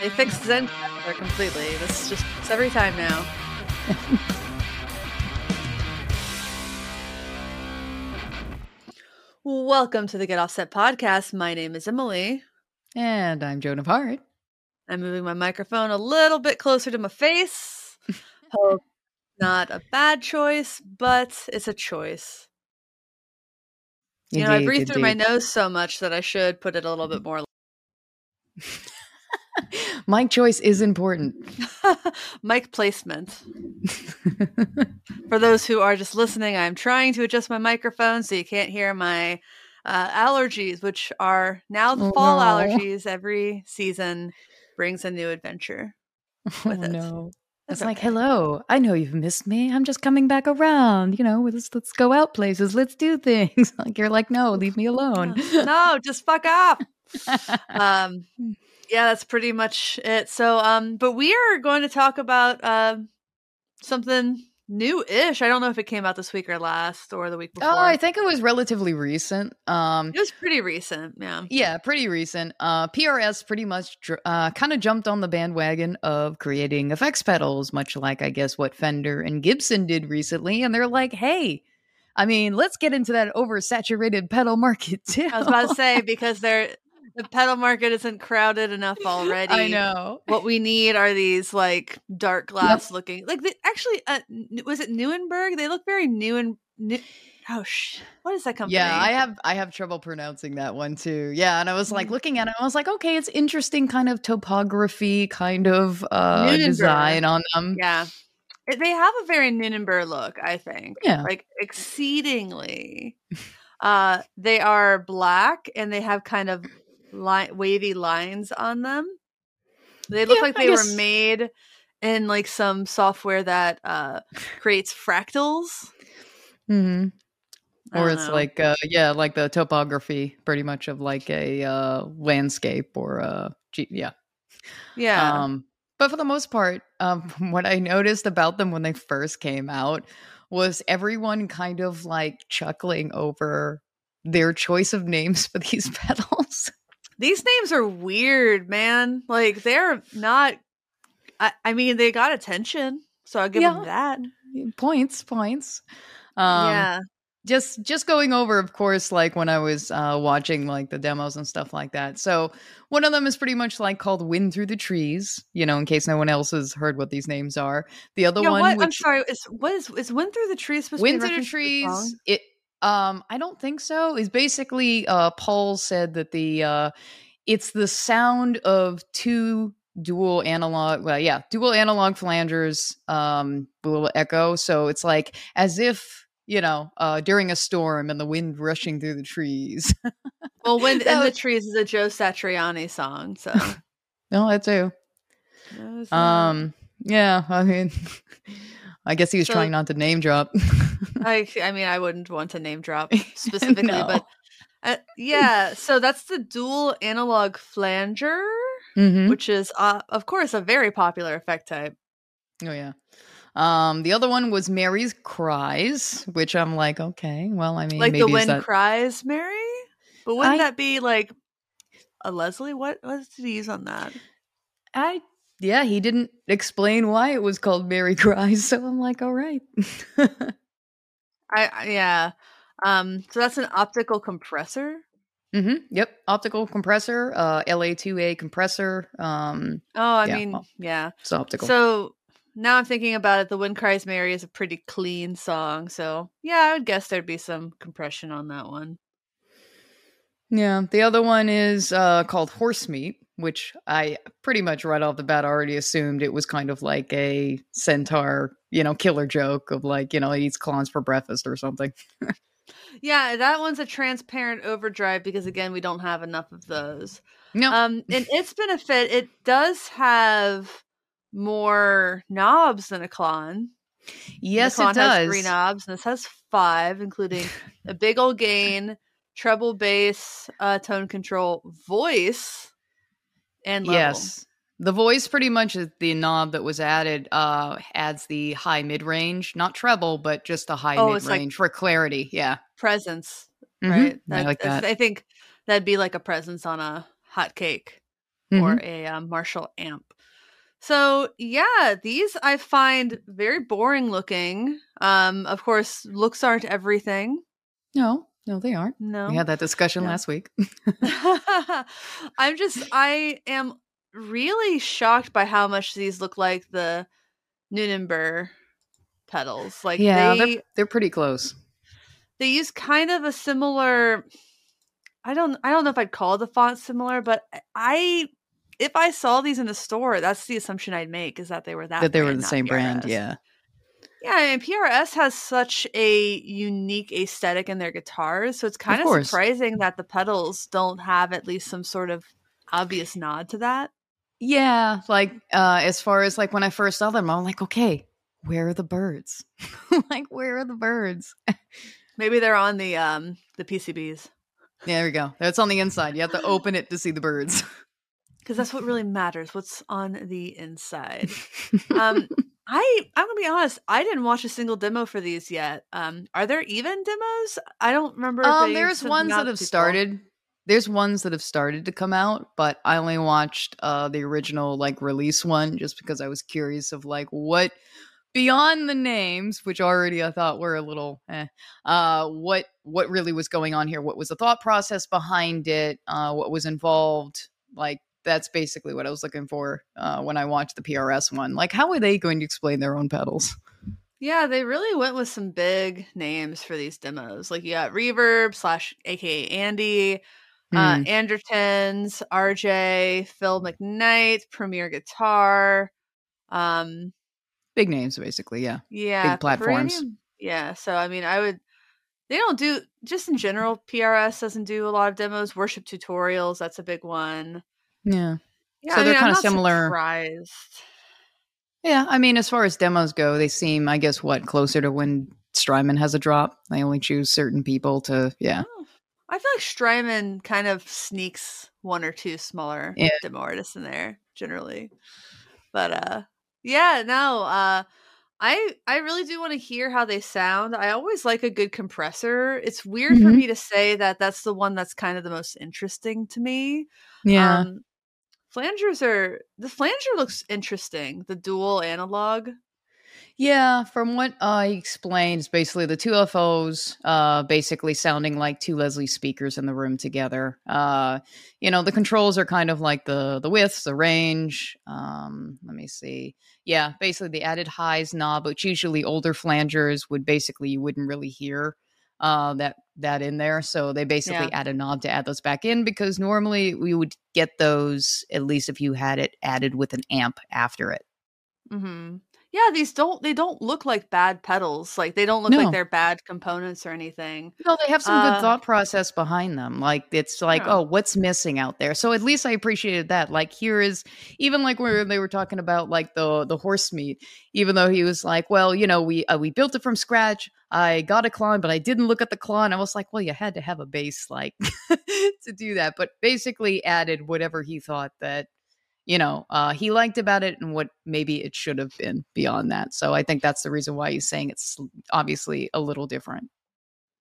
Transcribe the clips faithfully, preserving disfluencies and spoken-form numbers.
They fixed Zen completely. This is just it's every time now. Welcome to the Get Offset podcast. My name is Emily. And I'm Joan of Heart. I'm moving my microphone a little bit closer to my face. Hope not a bad choice, but it's a choice. You indeed, know, I breathe indeed. through my nose so much that I should put it a little bit more. Mic choice is important. Mic placement. For those who are just listening, I'm trying to adjust my microphone so you can't hear my uh, allergies, which are now the oh, fall no. allergies. Every season brings a new adventure with oh, it. No. It's okay. Like, hello, I know you've missed me. I'm just coming back around. You know, let's, let's go out places. Let's do things. Like you're like, no, leave me alone. No, just fuck up. um, yeah, that's pretty much it. So, um, but we are going to talk about uh, something new-ish. I don't know if it came out this week or last or the week before. Oh, I think it was relatively recent. Um, it was pretty recent, yeah. Yeah, pretty recent. Uh, P R S pretty much uh, kind of jumped on the bandwagon of creating effects pedals, much like, I guess, what Fender and Gibson did recently. And they're like, hey, I mean, let's get into that oversaturated pedal market, too. I was about to say, because they're... The pedal market isn't crowded enough already. I know. What we need are these like dark glass yep. looking. Like the, actually, uh, was it Neunaber? They look very new and new. Oh, sh- what is that company? Yeah, I have I have trouble pronouncing that one too. Yeah, and I was like looking at it. I was like, okay, it's interesting kind of topography, kind of uh, design on them. Yeah, it, they have a very Neunaber look. I think. Yeah, like exceedingly. uh, they are black and they have kind of. Li- wavy lines on them. They look yeah, like they were made in like some software that uh creates fractals. Mm-hmm. Or it's know. like uh yeah, like the topography pretty much of like a uh landscape or uh ge- yeah. Yeah. Um but for the most part, um what I noticed about them when they first came out was everyone kind of like chuckling over their choice of names for these pedals. These names are weird, man. Like, they're not... I, I mean, they got attention, so I'll give yeah. them that. Points, points. Um, yeah. Just just going over, of course, like, when I was uh, watching, like, the demos and stuff like that. So, one of them is pretty much, like, called Wind Through the Trees, you know, in case no one else has heard what these names are. The other yeah, one... What? Which, I'm sorry, is, what is, is Wind Through the Trees supposed Wind to be Wind Through the Trees... The it. Um, I don't think so. It's basically, uh, Paul said that the, uh, it's the sound of two dual analog, well, yeah, dual analog flangers, um, will echo. So it's like, as if, you know, uh, during a storm and the wind rushing through the trees. Well, Wind in the Trees is a Joe Satriani song. So no, that too. That um, yeah, I mean, I guess he was so, trying not to name drop. I, I mean, I wouldn't want to name drop specifically, no. but uh, yeah. So that's the dual analog flanger, mm-hmm. which is, uh, of course, a very popular effect type. Oh, yeah. Um, the other one was Mary's Cries, which I'm like, okay, well, I mean, like maybe the wind that- cries, Mary? But wouldn't I- that be like a Leslie? What, what did he use on that? I Yeah, he didn't explain why it was called Mary Cries, so I'm like, all right. I yeah. Um, so that's an optical compressor? Mm-hmm. Yep, optical compressor, uh, L A two A compressor. Um, oh, I yeah, mean, well, yeah. It's optical. So now I'm thinking about it, the Wind Cries Mary is a pretty clean song, so yeah, I would guess there'd be some compression on that one. Yeah, the other one is uh, called Horse Meat, which I pretty much right off the bat already assumed it was kind of like a centaur, you know, killer joke of like, you know, it eats clowns for breakfast or something. Yeah, that one's a transparent overdrive because, again, we don't have enough of those. No. Um, and its benefit, it does have more knobs than a Klon. Yes, it does. The Klon has three knobs, and this has five, including a big old gain, treble bass, uh, tone control, voice, and level. Yes, the voice pretty much is the knob that was added. Uh, adds the high mid range, not treble, but just the high oh, mid range like for clarity. Yeah, presence, mm-hmm. right? That, I like that. I think that'd be like a presence on a hot cake. mm-hmm. or a uh, Marshall amp. So yeah, these I find very boring looking. Um, of course, looks aren't everything. No, no, they aren't. No, we had that discussion no. last week. I'm just, I am really shocked by how much these look like the Neunaber pedals. Like, yeah, they, they're, they're pretty close. They use kind of a similar. I don't. I don't know if I'd call the font similar, but I. If I saw these in the store, that's the assumption I'd make, is that they were that that they brand, were the same P R S. Brand, yeah. Yeah, and P R S has such a unique aesthetic in their guitars, so it's kind of, of surprising that the pedals don't have at least some sort of obvious nod to that. Yeah, like uh, as far as like when I first saw them, I'm like, okay, where are the birds? Like, where are the birds? Maybe they're on the um, the P C Bs. Yeah, there we go. That's on the inside. You have to open it to see the birds. Because that's what really matters, what's on the inside. um, I, I'm going to be honest. I didn't watch a single demo for these yet. Um, are there even demos? I don't remember. Um, there's ones that have people. started. There's ones that have started to come out, but I only watched uh, the original like release one just because I was curious of like what, beyond the names, which already I thought were a little, eh, uh, what, what really was going on here? What was the thought process behind it? Uh, what was involved? Like, that's basically what I was looking for uh, when I watched the P R S one. Like, how are they going to explain their own pedals? Yeah, they really went with some big names for these demos. Like, you got Reverb slash A K A Andy, mm. uh, Andertons, R J, Phil McKnight, Premier Guitar. Um, big names, basically, yeah. Yeah. Big platforms. Any, yeah, so, I mean, I would... They don't do... Just in general, P R S doesn't do a lot of demos. Worship Tutorials, that's a big one. Yeah. yeah. So I they're kind of similar. Surprised. Yeah. I mean, as far as demos go, they seem, I guess, what, closer to when Strymon has a drop. They only choose certain people to, yeah. Oh. I feel like Strymon kind of sneaks one or two smaller yeah. demo artists in there generally. But uh, yeah, no, uh, I, I really do want to hear how they sound. I always like a good compressor. It's weird mm-hmm. for me to say that that's the one that's kind of the most interesting to me. Yeah. Um, Flangers are the flanger looks interesting, the dual analog. Yeah, from what I explained, it's basically the two F Os uh basically sounding like two Leslie speakers in the room together. Uh you know, the controls are kind of like the the widths, the range. Um let me see. Yeah, basically the added highs knob, which usually older flangers would basically you wouldn't really hear uh that that in there, so they basically yeah. add a knob to add those back in, because normally we would get those at least if you had it added with an amp after it. Mm-hmm. Yeah, these don't they don't look like bad pedals. Like, they don't look no. like they're bad components or anything. No, they have some uh, good thought process behind them. Like, it's like yeah. oh, what's missing out there? So at least I appreciated that. Like, here is even like where they were talking about like the the horse meat. Even though he was like, well, you know, we uh, we built it from scratch. I got a Klon, but I didn't look at the Klon. I was like, well, you had to have a base like to do that. But basically added whatever he thought that, you know, uh, he liked about it and what maybe it should have been beyond that. So I think that's the reason why he's saying it's obviously a little different.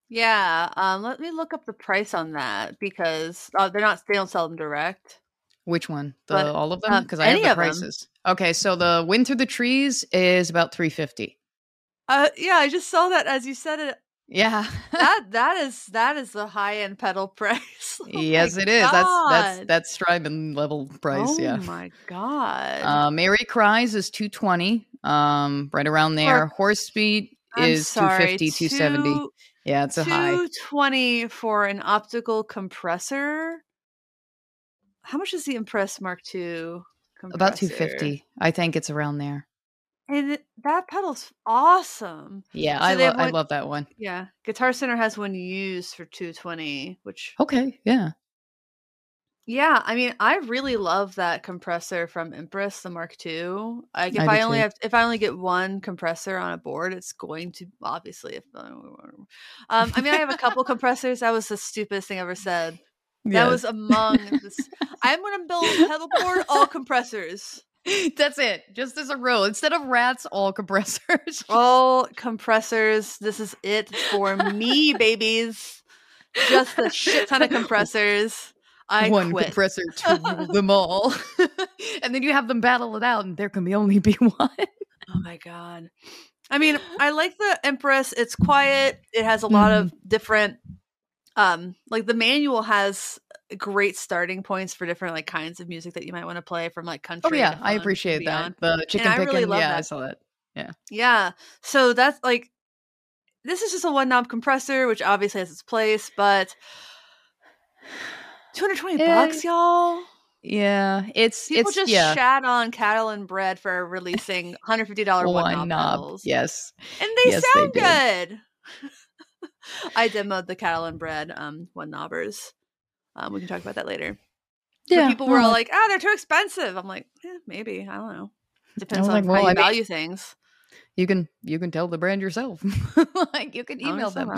Yeah. Um, let me look up the price on that, because uh, they're not, they don't sell them direct. Which one? The, but, all of them? Because uh, I have the prices. Them. Okay. So the Wind Through the Trees is about three hundred fifty dollars. Uh, yeah, I just saw that as you said it. Yeah, that that is that is the high end pedal price. Oh yes, it is. God. That's that's that's Strymon level price. Oh yeah. Oh my god. Uh, Mary Cries is two twenty, um, right around there. Or, Horse Speed is two fifty, two seventy. Yeah, it's a high. Two twenty for an optical compressor. How much is the Empress Mark two compressor? About two fifty. I think it's around there. And that pedal's awesome. Yeah, so I, lo- one, I love that one. Yeah. Guitar Center has one used for two hundred twenty dollars, which... Okay, yeah. Yeah, I mean, I really love that compressor from Empress, the Mark two. Like, if I, I only too. have, if I only get one compressor on a board, it's going to... Obviously, if... Um, I mean, I have a couple compressors. That was the stupidest thing I ever said. That yes. was among... This, I'm going to build a pedal board, all compressors. That's it. Just as a rule, instead of rats, all compressors. All compressors. This is it for me, babies. Just a shit ton of compressors. I one quit. Compressor to rule them all. And then you have them battle it out, and there can be only be one. Oh my God. I mean, I like the Empress. It's quiet. It has a lot mm-hmm. of different, um, like the manual has great starting points for different like kinds of music that you might want to play from like country. Oh yeah, I appreciate that. The chicken picking. I really love yeah, that. I saw that. Yeah. Yeah. So that's like, this is just a one knob compressor, which obviously has its place, but two hundred twenty yeah. bucks, y'all. Yeah, it's people it's, just yeah. shat on cattle and bread for releasing one hundred fifty dollars one knob pedals. Yes, and they yes, sound they good. I demoed the cattle and bread um, one knobbers. Um, we can talk about that later. Yeah, but people were all like, "Oh, they're too expensive." I'm like, eh, maybe I don't know. Depends on like, how well, you I value mean, things. You can you can tell the brand yourself. Like you can email them.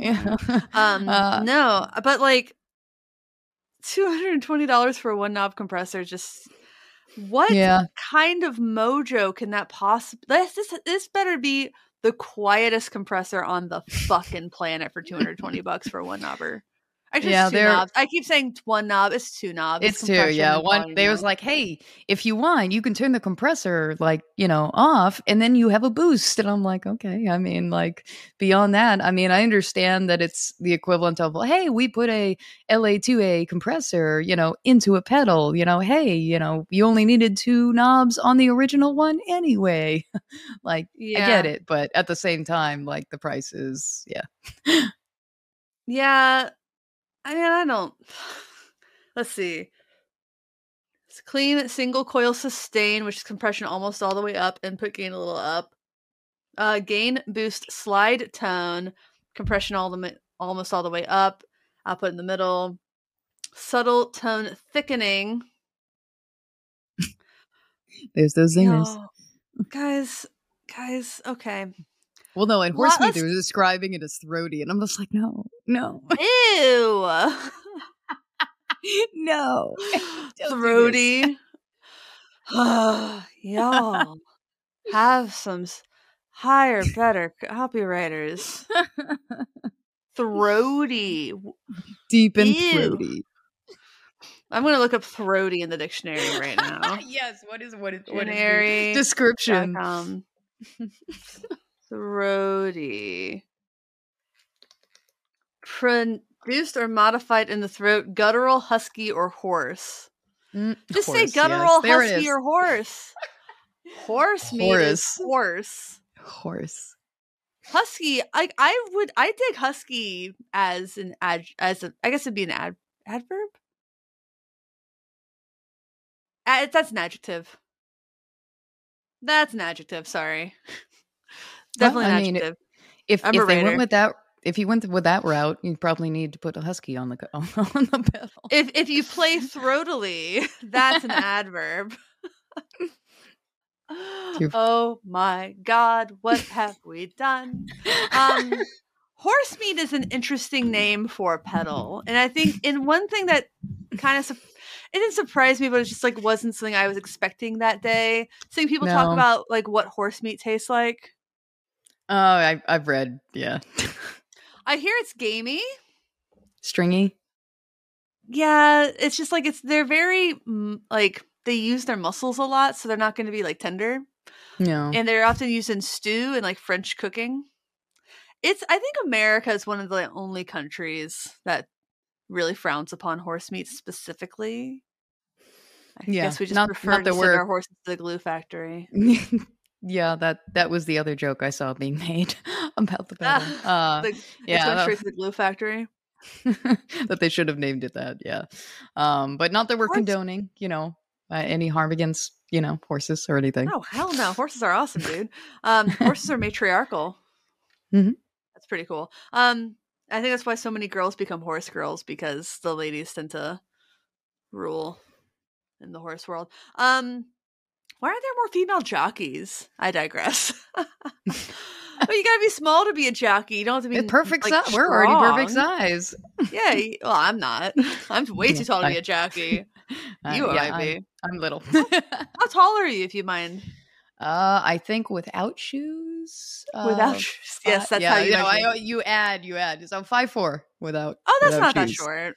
Yeah. Um, uh, no, but like. two hundred twenty dollars for a one knob compressor. Just what yeah. kind of mojo can that possibly? This, this this better be the quietest compressor on the fucking planet for two hundred twenty bucks for a one knobber. Actually, yeah, it's two knobs. I keep saying one knob. It's two knobs. It's, it's two. Yeah, one. They knob. Was like, hey, if you want, you can turn the compressor like you know off, and then you have a boost. And I'm like, okay. I mean, like beyond that, I mean, I understand that it's the equivalent of, hey, we put a L A two A compressor, you know, into a pedal. You know, hey, you know, you only needed two knobs on the original one anyway. Like, yeah. I get it, but at the same time, like the price is, yeah, yeah. I mean, I don't. Let's see. It's clean single coil sustain, which is compression almost all the way up, input gain a little up. Uh, gain boost slide tone, compression all the almost all the way up, output in the middle. Subtle tone thickening. There's those zingers, no. guys. Guys, okay. Well, no, and horse meat, they were describing it as throaty, and I'm just like, no, no. Ew! No. Throaty. Oh, y'all, have some higher, better copywriters. Throaty. Deep and Ew. Throaty. I'm going to look up throaty in the dictionary right now. Yes, what is what is dictionary description? Um, Throaty. Produced or modified in the throat, guttural, husky, or hoarse. Mm, Just horse, say guttural, yes. husky, or hoarse. Horse means hoarse. Horse. Husky. I I would I take husky as an ad as a, I guess it'd be an ad adverb. Ad, that's an adjective. That's an adjective. Sorry. Definitely well, I mean, adjective. If, if they went with that, if you went with that route, you'd probably need to put a husky on the on the pedal. If if you play throatily, that's an adverb. Oh my God, what have we done? Um, horse meat is an interesting name for a pedal, and I think in one thing that kind of. Su- It didn't surprise me, but it just like wasn't something I was expecting that day. Seeing people no. talk about like what horse meat tastes like. Oh, I, I've read. Yeah, I hear it's gamey, stringy. Yeah, it's just like it's. They're very like they use their muscles a lot, so they're not going to be like tender. No, and they're often used in stew and like French cooking. It's. I think America is one of the only countries that. Really frowns upon horse meat specifically. I yeah, guess we just not, prefer not to send our horses to the glue factory. Yeah, that that was the other joke I saw being made about the pedal. Ah, uh, the, yeah, that, straight to the glue factory. That they should have named it that. Yeah, um, but not that we're horse- condoning, you know, uh, any harm against you know horses or anything. Oh hell no, horses are awesome, dude. Um, horses are matriarchal. Mm-hmm. That's pretty cool. Um. I think that's why so many girls become horse girls, because the ladies tend to rule in the horse world. Um, why aren't there more female jockeys? I digress. But you gotta be small to be a jockey. You don't have to be it's perfect like, size. We're already perfect size. Yeah. Well, I'm not. I'm way yeah, too tall to I, be a jockey. Uh, you yeah, might be. I'm, I'm little. How tall are you, if you mind? Uh, I think without shoes. Without uh, shoes. Yes, that's uh, yeah, how you know. You add, you add. So five four without. Oh, that's without not shoes. That short.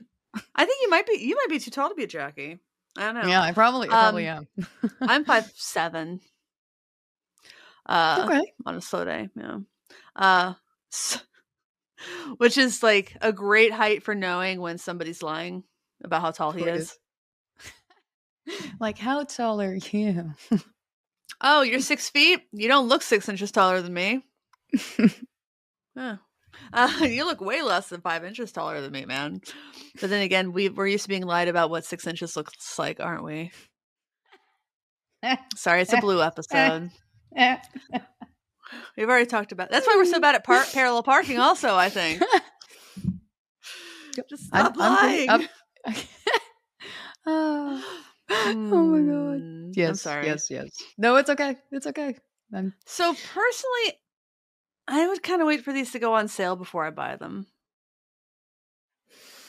I think you might be you might be too tall to be a jockey. I don't know. Yeah, I probably, I probably um, am. I'm five seven. Uh, okay. On a slow day, yeah. Uh, so, which is like a great height for knowing when somebody's lying about how tall he is. Like, how tall are you? Oh, you're six feet? You don't look six inches taller than me. Huh. Uh, you look way less than five inches taller than me, man. But then again, we, we're used to being lied about what six inches looks like, aren't we? Sorry, it's a blue episode. We've already talked about it. That's why we're so bad at par- parallel parking also, I think. Just stop I'm, lying. I'm pretty, oh. Mm. Oh my god. Yes, I'm sorry. Yes, yes. No, it's okay. It's okay. I'm... So personally, I would kind of wait for these to go on sale before I buy them.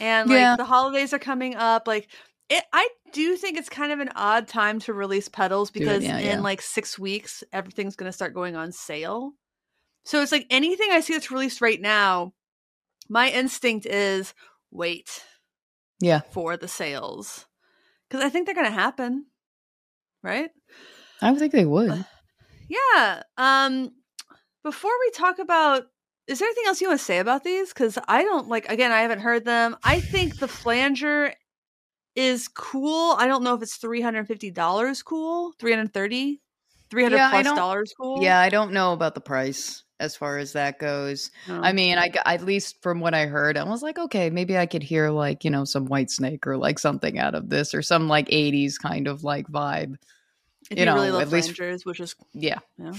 And like yeah. the holidays are coming up. Like it, I do think it's kind of an odd time to release pedals because it, yeah, in yeah. like six weeks, everything's going to start going on sale. So it's like anything I see that's released right now, my instinct is wait yeah. for the sales. Because I think they're going to happen, right? I would think they would. Uh, yeah. Um, before we talk about, is there anything else you want to say about these? Because I don't, like, again, I haven't heard them. I think the flanger is cool. I don't know if it's three hundred fifty dollars cool, three hundred thirty dollars, three hundred dollars yeah, plus dollars cool. Yeah, I don't know about the price as far as that goes. Oh. I mean, I, at least from what I heard, I was like, okay, maybe I could hear like, you know, some Whitesnake or like something out of this or some like eighties kind of like vibe. If you, you know, really love flangers, which is yeah. yeah.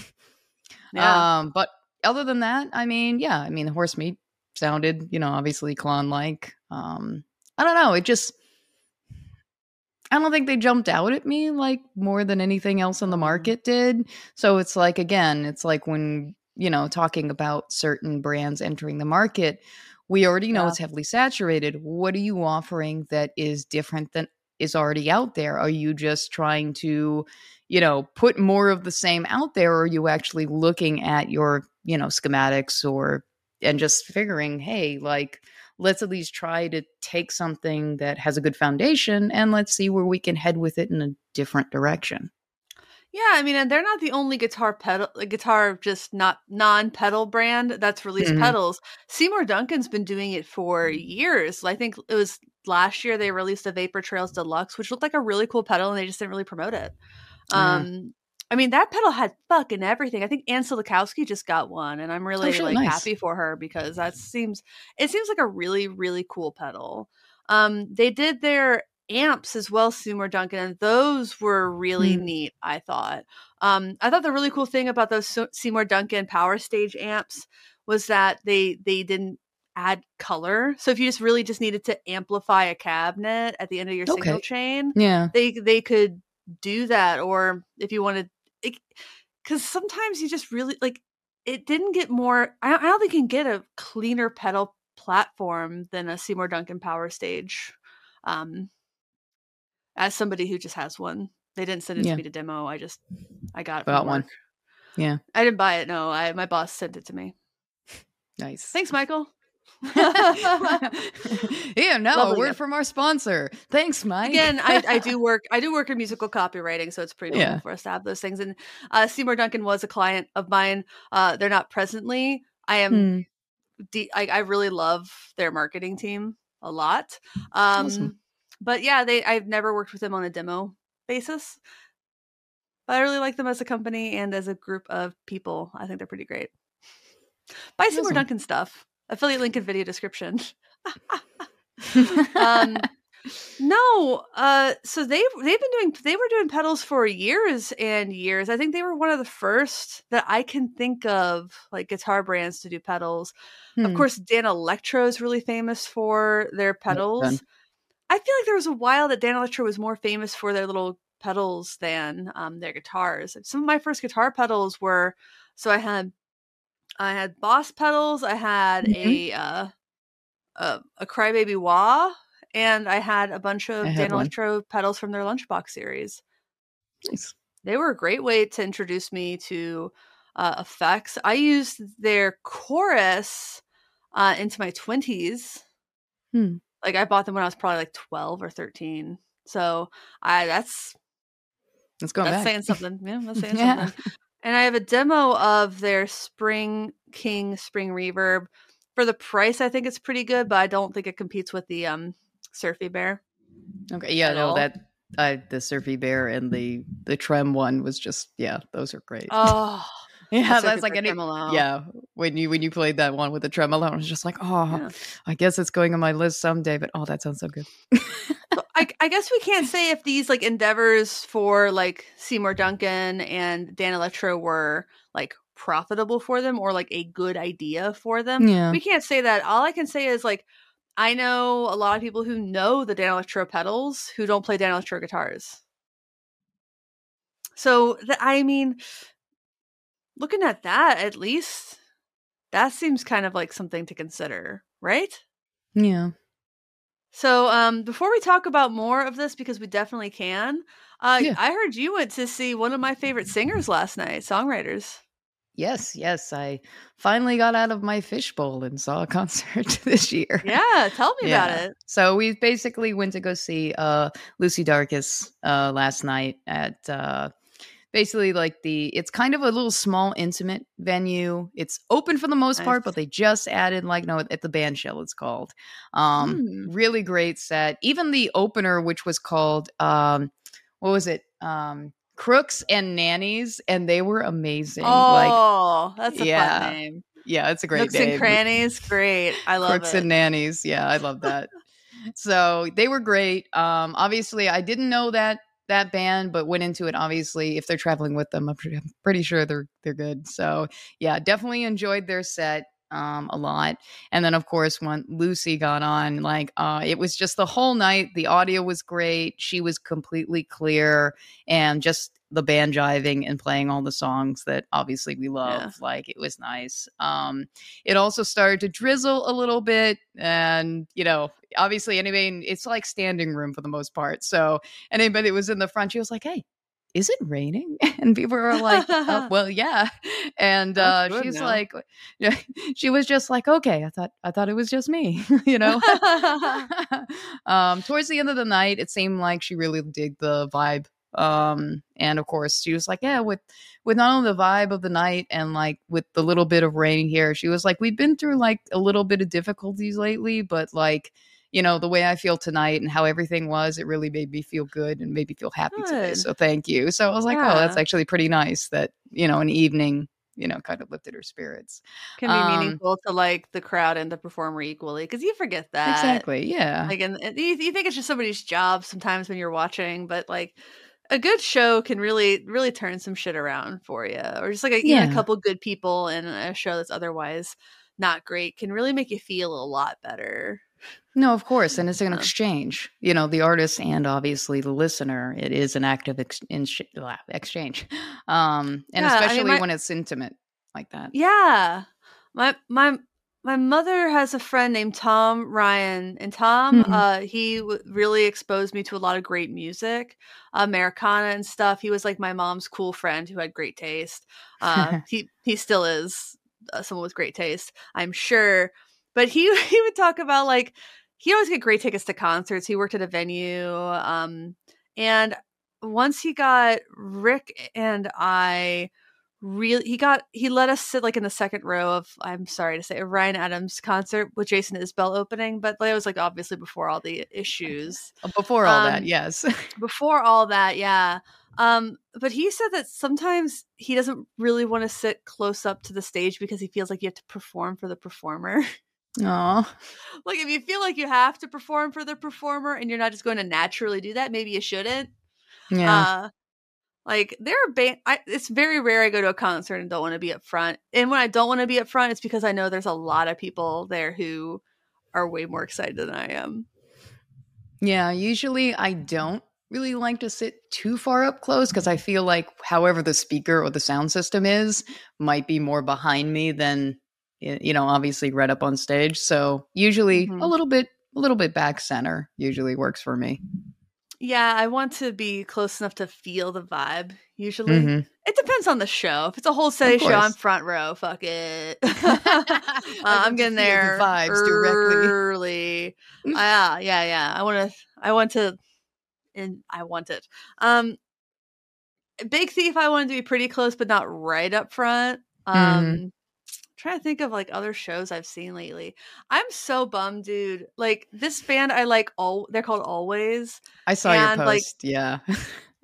yeah. Um, but other than that, I mean, yeah, I mean, the horse meat sounded, you know, obviously Klon-like. Um, I don't know. It just, I don't think they jumped out at me like more than anything else on the market did. So it's like, again, it's like when, you know, talking about certain brands entering the market, we already know yeah. it's heavily saturated. What are you offering that is different than is already out there? Are you just trying to, you know, put more of the same out there? Or are you actually looking at your, you know, schematics or, and just figuring, hey, like, let's at least try to take something that has a good foundation and let's see where we can head with it in a different direction. Yeah, I mean, and they're not the only guitar pedal, guitar just not non-pedal brand that's released mm-hmm. pedals. Seymour Duncan's been doing it for years. I think it was last year they released a Vapor Trails Deluxe, which looked like a really cool pedal, and they just didn't really promote it. Mm. Um, I mean, that pedal had fucking everything. I think Ann Silikowski just got one, and I'm really oh, sure, like nice. happy for her because that seems it seems like a really really cool pedal. Um, they did their amps as well, Seymour Duncan, and those were really mm. neat. I thought um I thought the really cool thing about those Se- Seymour Duncan Power Stage amps was that they they didn't add color, so if you just really just needed to amplify a cabinet at the end of your okay. signal chain, yeah they they could do that. Or if you wanted, because sometimes you just really like it didn't get more I don't, I don't think you can get a cleaner pedal platform than a Seymour Duncan Power Stage. um As somebody who just has one, they didn't send it yeah. to me to demo. I just, I got it. Got one. Yeah. I didn't buy it. No, I, my boss sent it to me. Nice. Thanks, Michael. yeah, no, Lovely a word gift. From our sponsor. Thanks, Mike. Again, I, I do work, I do work in musical copywriting. So it's pretty normal yeah. for us to have those things. And uh, Seymour Duncan was a client of mine. Uh, they're not presently. I am, hmm. de- I, I really love their marketing team a lot. Um, awesome. But yeah, they I've never worked with them on a demo basis. But I really like them as a company and as a group of people. I think they're pretty great. Buy some awesome. More Duncan stuff. Affiliate link in video description. um, no, uh, so they they've been doing they were doing pedals for years and years. I think they were one of the first that I can think of, like guitar brands to do pedals. Hmm. Of course, Danelectro is really famous for their pedals. I feel like there was a while that Danelectro was more famous for their little pedals than um, their guitars. Some of my first guitar pedals were, so I had, I had Boss pedals, I had mm-hmm. a, uh, a a Crybaby Wah, and I had a bunch of Danelectro pedals from their Lunchbox series. Nice. They were a great way to introduce me to uh, effects. I used their Chorus uh, into my twenties. Hmm. Like, I bought them when I was probably like twelve or thirteen. So I that's that's going that's back. saying something. Yeah, that's saying yeah. something. And I have a demo of their Spring King Spring Reverb. For the price, I think it's pretty good, but I don't think it competes with the um, Surfy Bear. Okay, yeah, no, all. that uh, the Surfy Bear and the the Trem one was just yeah, those are great. Oh, yeah, that's like any tremolo. Yeah, when you when you played that one with the tremolo, I was just like, oh, yeah. I guess it's going on my list someday. But oh, that sounds so good. So I I guess we can't say if these like endeavors for like Seymour Duncan and Danelectro were like profitable for them or like a good idea for them. Yeah. We can't say that. All I can say is like I know a lot of people who know the Danelectro pedals who don't play Danelectro guitars. So th- I mean, looking at that, at least that seems kind of like something to consider, right? Yeah. So um, before we talk about more of this, because we definitely can, uh, yeah. I heard you went to see one of my favorite singers last night, songwriters. Yes, yes. I finally got out of my fishbowl and saw a concert this year. Yeah, tell me yeah. about it. So we basically went to go see uh, Lucy Darkis uh, last night at uh, basically like the, it's kind of a little small, intimate venue. It's open for the most nice. part, but they just added like, no, at the bandshell it's called. Um, mm. Really great set. Even the opener, which was called, um, what was it? Um Crooks and Nannies, and they were amazing. Oh, like, that's a yeah, fun name. Yeah, it's a great Nooks name. Crooks and Crannies, great. I love Crooks it. Crooks and Nannies, yeah, I love that. So they were great. Um, obviously, I didn't know that that band, but went into it. Obviously, if they're traveling with them, I'm pretty, I'm pretty sure they're they're good. So yeah, definitely enjoyed their set um, a lot. And then of course, when Lucy got on, like uh, it was just the whole night. The audio was great. She was completely clear and just the band jiving and playing all the songs that obviously we love. Yeah. Like it was nice. Um, it also started to drizzle a little bit and, you know, obviously anybody, it's like standing room for the most part. So anybody that was in the front, she was like, hey, is it raining? And people were like, oh, well, yeah. And uh, good, she's no. like, she was just like, okay, I thought, I thought it was just me, you know? um, towards the end of the night, it seemed like she really did the vibe. Um, and of course she was like, yeah, with, with not only the vibe of the night and like with the little bit of rain here, she was like, we've been through like a little bit of difficulties lately, but like, you know, the way I feel tonight and how everything was, it really made me feel good and made me feel happy good. today. So thank you. So I was like, yeah. oh, that's actually pretty nice that, you know, an evening, you know, kind of lifted her spirits. Can be um, meaningful to like the crowd and the performer equally. Cause you forget that. Exactly. Yeah. Like, and you, you think it's just somebody's job sometimes when you're watching, but like, a good show can really, really turn some shit around for you, or just like a, yeah. even a couple good people in a show that's otherwise not great can really make you feel a lot better. No, of course. And it's an yeah. exchange, you know, the artist and obviously the listener, it is an active ex- in- exchange. Um, and yeah, especially I mean, my, when it's intimate like that. Yeah. My, my, my mother has a friend named Tom Ryan, and Tom, mm-hmm. uh, he w- really exposed me to a lot of great music, Americana and stuff. He was like my mom's cool friend who had great taste. Uh, he he still is uh, someone with great taste, I'm sure. But he he would talk about like he always get great tickets to concerts. He worked at a venue, um, and once he got Rick and I. Really, he got he let us sit like in the second row of I'm sorry to say a Ryan Adams concert with Jason Isbell opening, but that was like obviously before all the issues. Before all um, that, yes. before all that, yeah. Um, but he said that sometimes he doesn't really want to sit close up to the stage because he feels like you have to perform for the performer. Aww. Like if you feel like you have to perform for the performer and you're not just going to naturally do that, maybe you shouldn't. Yeah. Uh, Like there are, ba- I, it's very rare I go to a concert and don't want to be up front. And when I don't want to be up front, it's because I know there's a lot of people there who are way more excited than I am. Yeah, usually I don't really like to sit too far up close because I feel like however the speaker or the sound system is might be more behind me than, you know, obviously right up on stage. So usually mm-hmm. a little bit, a little bit back center usually works for me. Yeah, I want to be close enough to feel the vibe usually. Mm-hmm. It depends on the show. If it's a whole city show, I'm front row. Fuck it. uh, I'm getting there the vibes early. Directly. uh, yeah, yeah. I want to. I want to. And I want it. Um, Big Thief. I wanted to be pretty close, but not right up front. Um, mm-hmm. Trying to think of like other shows I've seen lately. I'm so bummed, dude. Like this band, I like all. They're called Always. I saw and, your post. Like, yeah.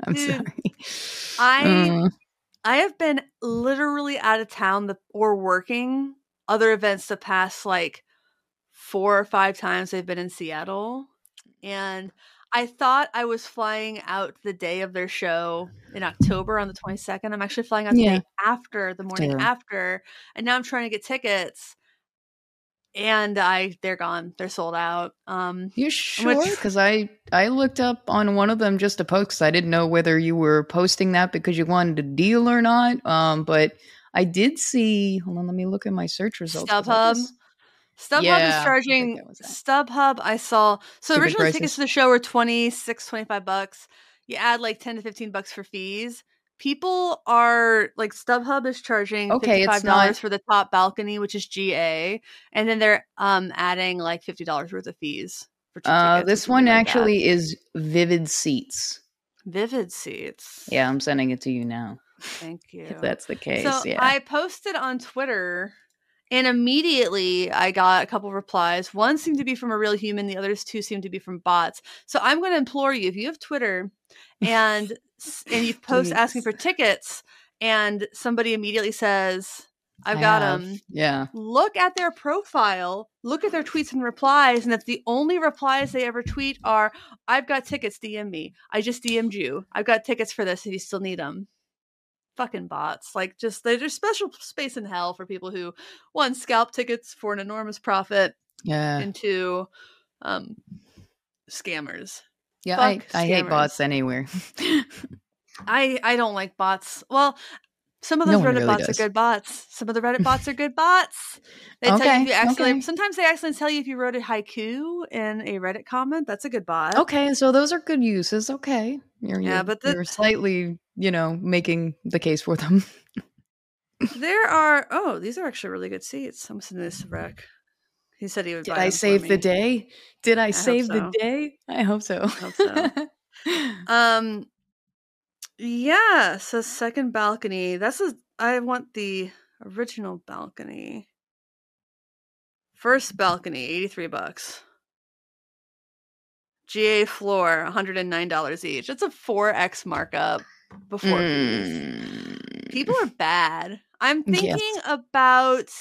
I'm dude, sorry. I. Mm. I have been literally out of town the, or working other events the past like four or five times they've been in Seattle. And I thought I was flying out the day of their show in October on the twenty-second. I'm actually flying out the yeah. day after, the morning Damn. after. And now I'm trying to get tickets. And I, they're gone. They're sold out. Um, you sure? Because I, I looked up on one of them just to post because I didn't know whether you were posting that because you wanted a deal or not. Um, but I did see. Hold on, let me look at my search results. StubHub. StubHub yeah, is charging. I StubHub, I saw. So Stupid originally prices. Tickets to the show were twenty-six, twenty-five bucks. You add like ten to fifteen bucks for fees. People are like StubHub is charging okay, fifty-five dollars not- for the top balcony, which is G A, and then they're um, adding like fifty dollars worth of fees for two uh, tickets. This one like actually that. is Vivid Seats. Vivid Seats. Yeah, I'm sending it to you now. Thank you. If that's the case, so yeah. I posted on Twitter, and immediately I got a couple of replies. One seemed to be from a real human. The others two seemed to be from bots. So I'm going to implore you, if you have Twitter and and you post Jeez. asking for tickets and somebody immediately says, I've I got them. Yeah. Look at their profile, look at their tweets and replies. And if the only replies they ever tweet are, I've got tickets, D M me. I just D M'd you. I've got tickets for this if you still need them. Fucking bots. Like just, there's special space in hell for people who, one, scalp tickets for an enormous profit. Yeah. And two, um, scammers. Yeah, I, I hate bots anywhere. I I don't like bots. Well, some of those no Reddit really bots does. are good bots. Some of the Reddit bots are good bots. They okay, tell you if you accidentally okay. sometimes they accidentally tell you if you wrote a haiku in a Reddit comment. That's a good bot. Okay, so those are good uses. Okay, you're, you're, yeah, but the, you're slightly you know making the case for them. There are oh, these are actually really good seats. I'm sending this to Rick. He said he would buy Did I save the day? Did I, I save so. the day? I hope so. I hope so. um, yeah. So second balcony. That's a. I want the original balcony. First balcony, eighty-three bucks. G A floor, one hundred and nine dollars each. That's a four X markup before mm. fees. People are bad. I'm thinking yes. about.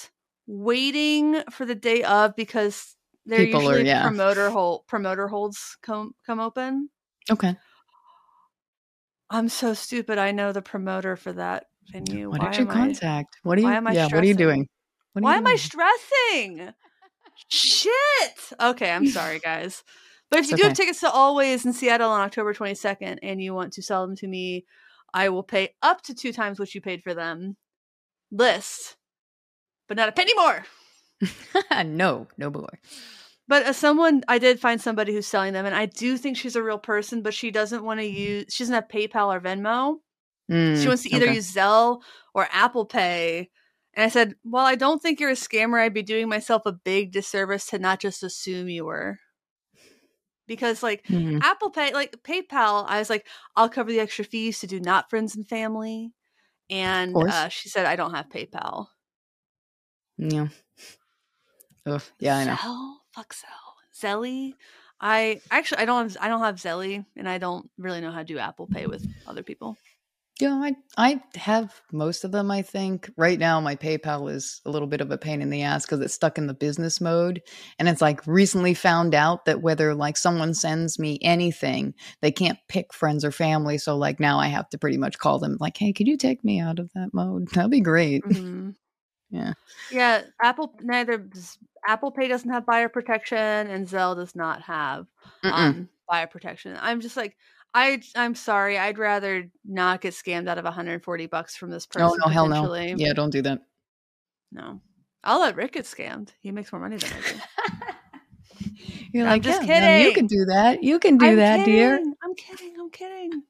waiting for the day of because they're People usually are, yeah. promoter hold promoter holds come come open. Okay. I'm so stupid. I know the promoter for that venue. Why don't you contact? I, what are you? Why am I yeah, stressing? What are you doing? What are why you doing? am I stressing? Shit. Okay, I'm sorry, guys. But if you it's do okay. have tickets to Always in Seattle on October twenty-second, and you want to sell them to me, I will pay up to two times what you paid for them. List. But not a penny more. no, no more. But as someone, I did find somebody who's selling them, and I do think she's a real person, but she doesn't want to use, she doesn't have PayPal or Venmo. Mm, she wants to either okay. use Zelle or Apple Pay. And I said, well, I don't think you're a scammer. I'd be doing myself a big disservice to not just assume you were. Because like mm-hmm. Apple Pay, like PayPal, I was like, I'll cover the extra fees to do not friends and family. And uh, she said, I don't have PayPal. Yeah. Ugh. Yeah, I know. Zelle? Fuck Zelle. Zelly? I actually I don't have I don't have Zelly, and I don't really know how to do Apple Pay with other people. Yeah, I I have most of them, I think. Right now my PayPal is a little bit of a pain in the ass because it's stuck in the business mode. And it's like recently found out that whether like someone sends me anything, they can't pick friends or family. So like now I have to pretty much call them like, hey, could you take me out of that mode? That'd be great. Mm-hmm. Yeah. Yeah. Apple neither Apple Pay doesn't have buyer protection, and Zelle does not have um, buyer protection. I'm just like, I I'm sorry. I'd rather not get scammed out of one hundred forty bucks from this person. No, no, hell no. Yeah, don't do that. No, I'll let Rick get scammed. He makes more money than I do. You're I'm like, just yeah, kidding. Man, you can do that. You can do I'm that, kidding. dear. I'm kidding. I'm kidding.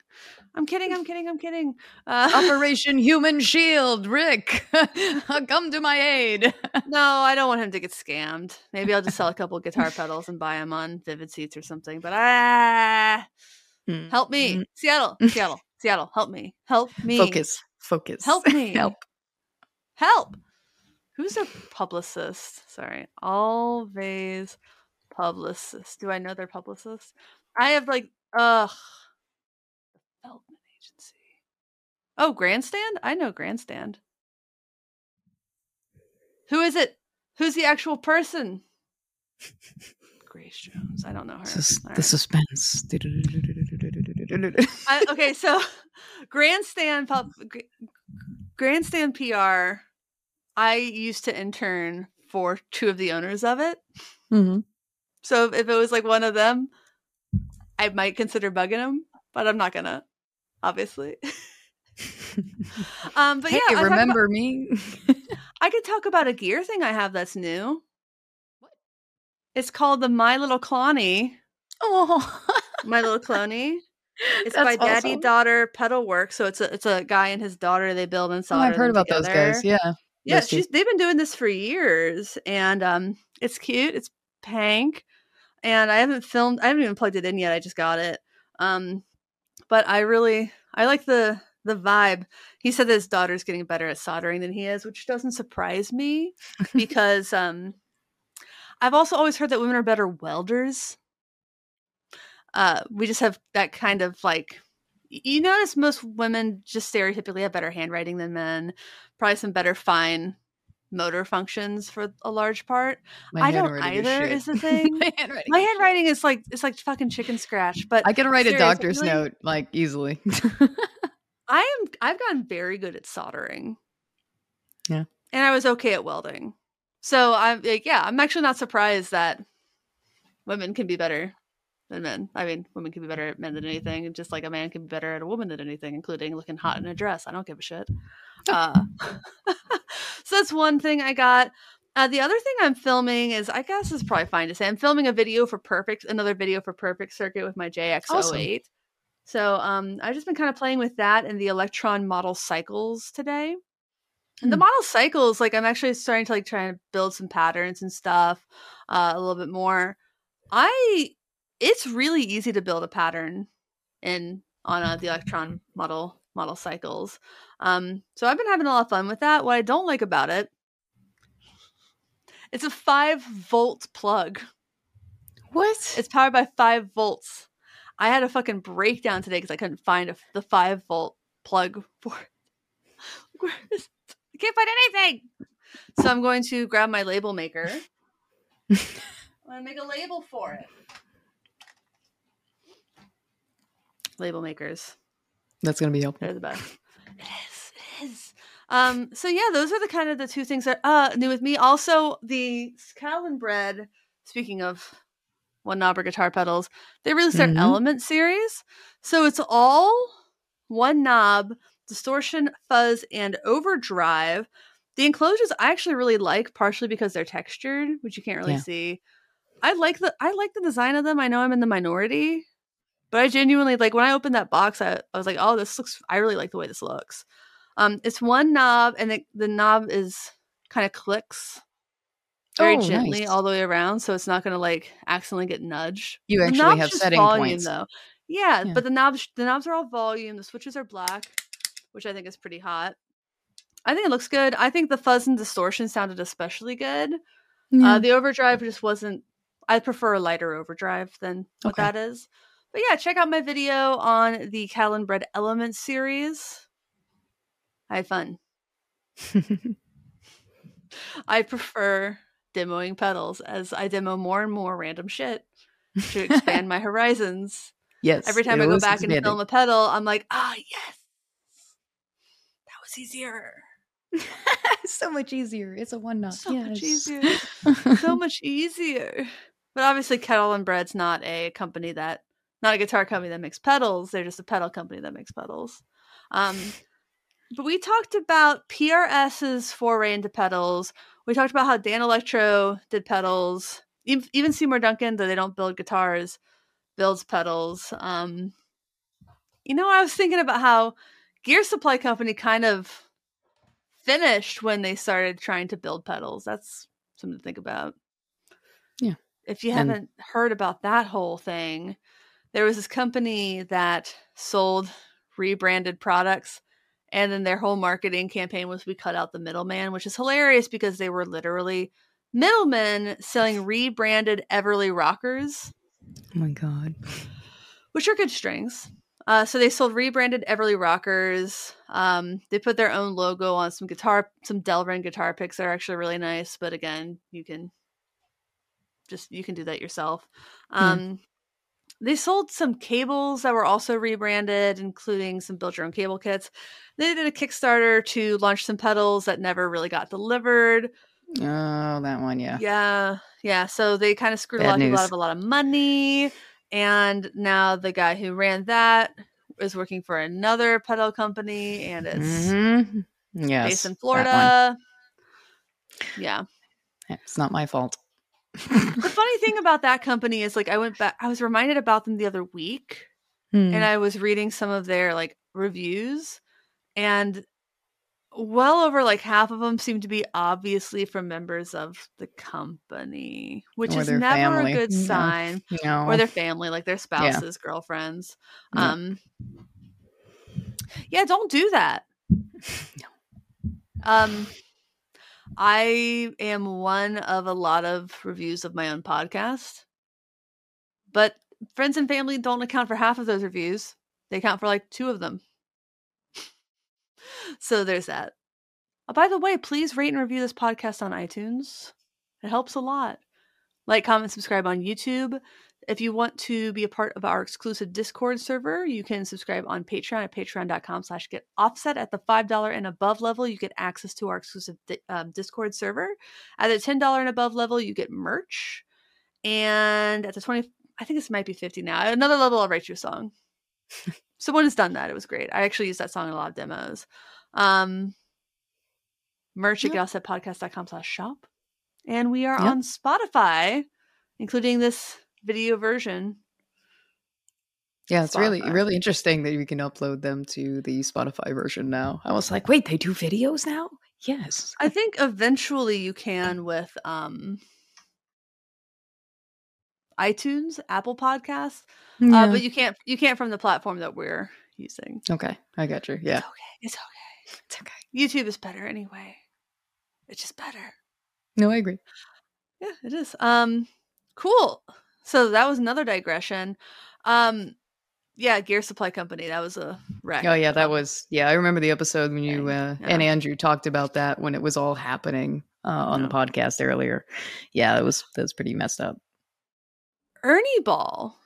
I'm kidding. I'm kidding. I'm kidding. Uh, Operation Human Shield, Rick. Come to my aid. No, I don't want him to get scammed. Maybe I'll just sell a couple of guitar pedals and buy them on Vivid Seats or something. But ah, mm. help me. Mm. Seattle, Seattle, Seattle. Help me. Help me. Focus. Focus. Help me. Help. Help. Who's a publicist? Sorry. Always publicist. Do I know their publicist? I have like, ugh. The Feldman Agency. Oh, Grandstand? I know Grandstand. Who is it? Who's the actual person? Grace Jones. I don't know her. Sus- right. The suspense. I, okay, so Grandstand, pub- Grandstand P R. I used to intern for two of the owners of it. Mm-hmm. So if it was like one of them, I might consider bugging them, but I'm not gonna, obviously. um, but hey, yeah, remember about, me? I could talk about a gear thing I have that's new. What? It's called the My Little Cloney. Oh, My Little Cloney. It's that's by awesome. Daddy Daughter Pedal Work. So it's a it's a guy and his daughter. They build and solder. Oh, I've heard about together. Those guys. Yeah. Yeah, she's, they've been doing this for years, and um, it's cute. It's pink, and I haven't filmed. I haven't even plugged it in yet. I just got it, um, but I really I like the the vibe. He said that his daughter's getting better at soldering than he is, which doesn't surprise me because um, I've also always heard that women are better welders. Uh, we just have that kind of like. You notice most women just stereotypically have better handwriting than men, probably some better fine motor functions for a large part. My I don't either is, is the thing. My handwriting, My handwriting is, is like it's like fucking chicken scratch. But I can write a doctor's note like easily. I am. I've gotten very good at soldering. Yeah, and I was okay at welding. So I'm like, yeah, I'm actually not surprised that women can be better. Than men. I mean, women can be better at men than anything, and just like a man can be better at a woman than anything, including looking hot in a dress. I don't give a shit. Uh, so that's one thing I got. Uh, the other thing I'm filming is, I guess it's probably fine to say, I'm filming a video for Perfect, another video for Perfect Circuit with my J X oh eight. Awesome. So um, I've just been kind of playing with that and the Electron Model Cycles today. And the Model Cycles, like I'm actually starting to like try and build some patterns and stuff uh, a little bit more. I... It's really easy to build a pattern in on uh, the Electron model model cycles. Um, so I've been having a lot of fun with that. What I don't like about it, it's a five volt plug. What? It's powered by five volts. I had a fucking breakdown today because I couldn't find a, the five volt plug for it. Where is it? I can't find anything. So I'm going to grab my label maker. I'm gonna make a label for it. Label makers. That's going to be helpful. They're the best. It is. It is. Um, so yeah, those are the kind of the two things that uh new with me. Also, the Calvin Bread, speaking of Neunaber guitar pedals, they released mm-hmm. their Element series. So it's all one knob, distortion, fuzz, and overdrive. The enclosures I actually really like, partially because they're textured, which you can't really yeah. see. I like the I like the design of them. I know I'm in the minority. But I genuinely, like, when I opened that box, I, I was like, oh, this looks, I really like the way this looks. Um, it's one knob, and the, the knob is kind of clicks very oh, gently nice. All the way around, so it's not going to, like, accidentally get nudged. You actually have setting volume, points. Though. Yeah, yeah, but the knobs the knobs are all volume. The switches are black, which I think is pretty hot. I think it looks good. I think the fuzz and distortion sounded especially good. Mm. Uh, the overdrive just wasn't, I prefer a lighter overdrive than what okay. that is. But yeah, check out my video on the Calvin Bread Element series. I had fun. I prefer demoing pedals as I demo more and more random shit to expand my horizons. Yes. Every time I go back and film a pedal, I'm like, ah, oh, yes. That was easier. So much easier. It's a one knob. So yes. much easier. So much easier. But obviously, Calvin Bread's not a company that Not a guitar company that makes pedals. They're just a pedal company that makes pedals. Um, but we talked about P R S's foray into pedals. We talked about how Danelectro did pedals. Even Seymour Duncan, though they don't build guitars, builds pedals. Um, you know, I was thinking about how Gear Supply Company kind of finished when they started trying to build pedals. That's something to think about. Yeah. If you haven't and- heard about that whole thing, there was this company that sold rebranded products, and then their whole marketing campaign was, we cut out the middleman, which is hilarious because they were literally middlemen selling rebranded Everly rockers. Oh my God. Which are good strings. Uh, so they sold rebranded Everly rockers. Um, they put their own logo on some guitar, some Delrin guitar picks that are actually really nice. But again, you can just, you can do that yourself. Um, yeah. They sold some cables that were also rebranded, including some build your own cable kits. They did a Kickstarter to launch some pedals that never really got delivered. Oh, that one. Yeah. Yeah. Yeah. So they kind of screwed a lot of people out of a lot of money. And now the guy who ran that is working for another pedal company, and it's mm-hmm. yes, based in Florida. Yeah. It's not my fault. The funny thing about that company is, like, I went back, I was reminded about them the other week mm. and I was reading some of their, like, reviews, and well over like half of them seem to be obviously from members of the company, which or is never family. A good sign. No. No. Or their family, like their spouses, yeah. girlfriends. Yeah. Um, yeah, don't do that. No. Um, I am one of a lot of reviews of my own podcast, but friends and family don't account for half of those reviews. They account for like two of them. So there's that. Oh, by the way, please rate and review this podcast on iTunes. It helps a lot. Like, comment, subscribe on YouTube. If you want to be a part of our exclusive Discord server, you can subscribe on Patreon at patreon.com slash get offset. At the five dollars and above level, you get access to our exclusive um, Discord server. At the ten dollars and above level, you get merch. And at the twenty dollars, I think this might be fifty now. At another level, I'll write you a song. Someone has done that. It was great. I actually used that song in a lot of demos. Um, merch yep. at get offset podcast dot com slash shop. And we are yep. on Spotify, including this video version. Yeah, it's Spotify. really, really interesting that we can upload them to the Spotify version now. I was like, wait, they do videos now? Yes. I think eventually you can with um, iTunes, Apple Podcasts, yeah. uh, but you can't you can't from the platform that we're using. Okay, I got you. Yeah, it's okay. It's okay. It's okay. YouTube is better anyway. It's just better. No, I agree. Yeah, it is. Um, cool. So that was another digression. Um, yeah, Gear Supply Company. That was a wreck. Oh yeah, that was. Yeah, I remember the episode when you uh, yeah. and Andrew talked about that when it was all happening uh, on no. the podcast earlier. Yeah, it was that was pretty messed up. Ernie Ball